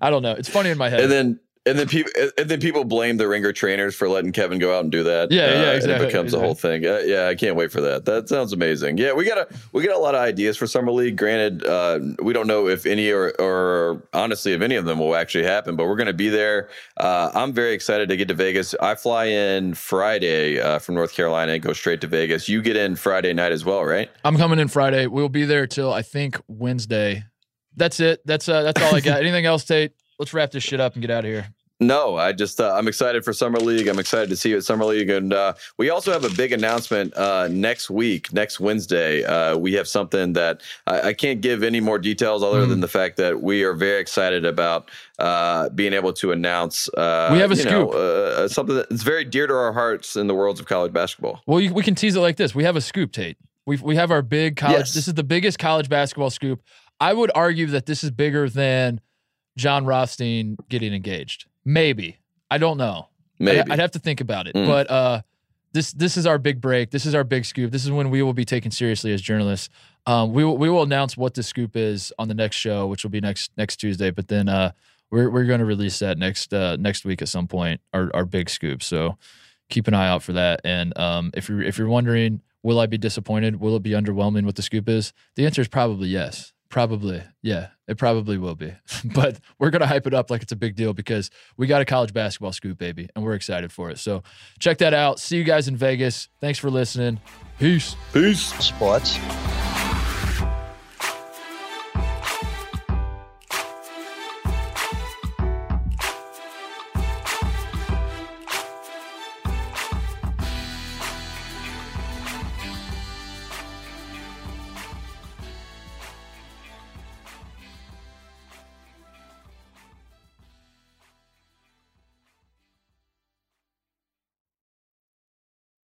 I don't know. It's funny in my head. And then people blame the Ringer trainers for letting Kevin go out and do that. Yeah, exactly. And it becomes a whole thing. I can't wait for that. That sounds amazing. Yeah, we got a lot of ideas for Summer League. Granted, we don't know if any or honestly if any of them will actually happen, but we're going to be there. I'm very excited to get to Vegas. I fly in Friday from North Carolina and go straight to Vegas. You get in Friday night as well, right? I'm coming in Friday. We'll be there till I think Wednesday. That's it. That's all I got. Anything else, Tate? Let's wrap this shit up and get out of here. No, I just I'm excited for Summer League. I'm excited to see you at Summer League, and we also have a big announcement next week, next Wednesday. We have something that I can't give any more details other than the fact that we are very excited about being able to announce. We have a scoop, something that's very dear to our hearts in the worlds of college basketball. Well, we can tease it like this: we have a scoop, Tate. We have our big college. Yes. This is the biggest college basketball scoop. I would argue that this is bigger than John Rothstein getting engaged. Maybe. I don't know. Maybe. I'd have to think about it. But this is our big break. This is our big scoop. This is when we will be taken seriously as journalists. We will announce what the scoop is on the next show, which will be next Tuesday. But then we're going to release that next week at some point, our big scoop. So keep an eye out for that. And if you're wondering, will I be disappointed? Will it be underwhelming what the scoop is? The answer is probably yes. Probably. Yeah, it probably will be. But we're going to hype it up like it's a big deal because we got a college basketball scoop, baby, and we're excited for it. So check that out. See you guys in Vegas. Thanks for listening. Peace. Sports.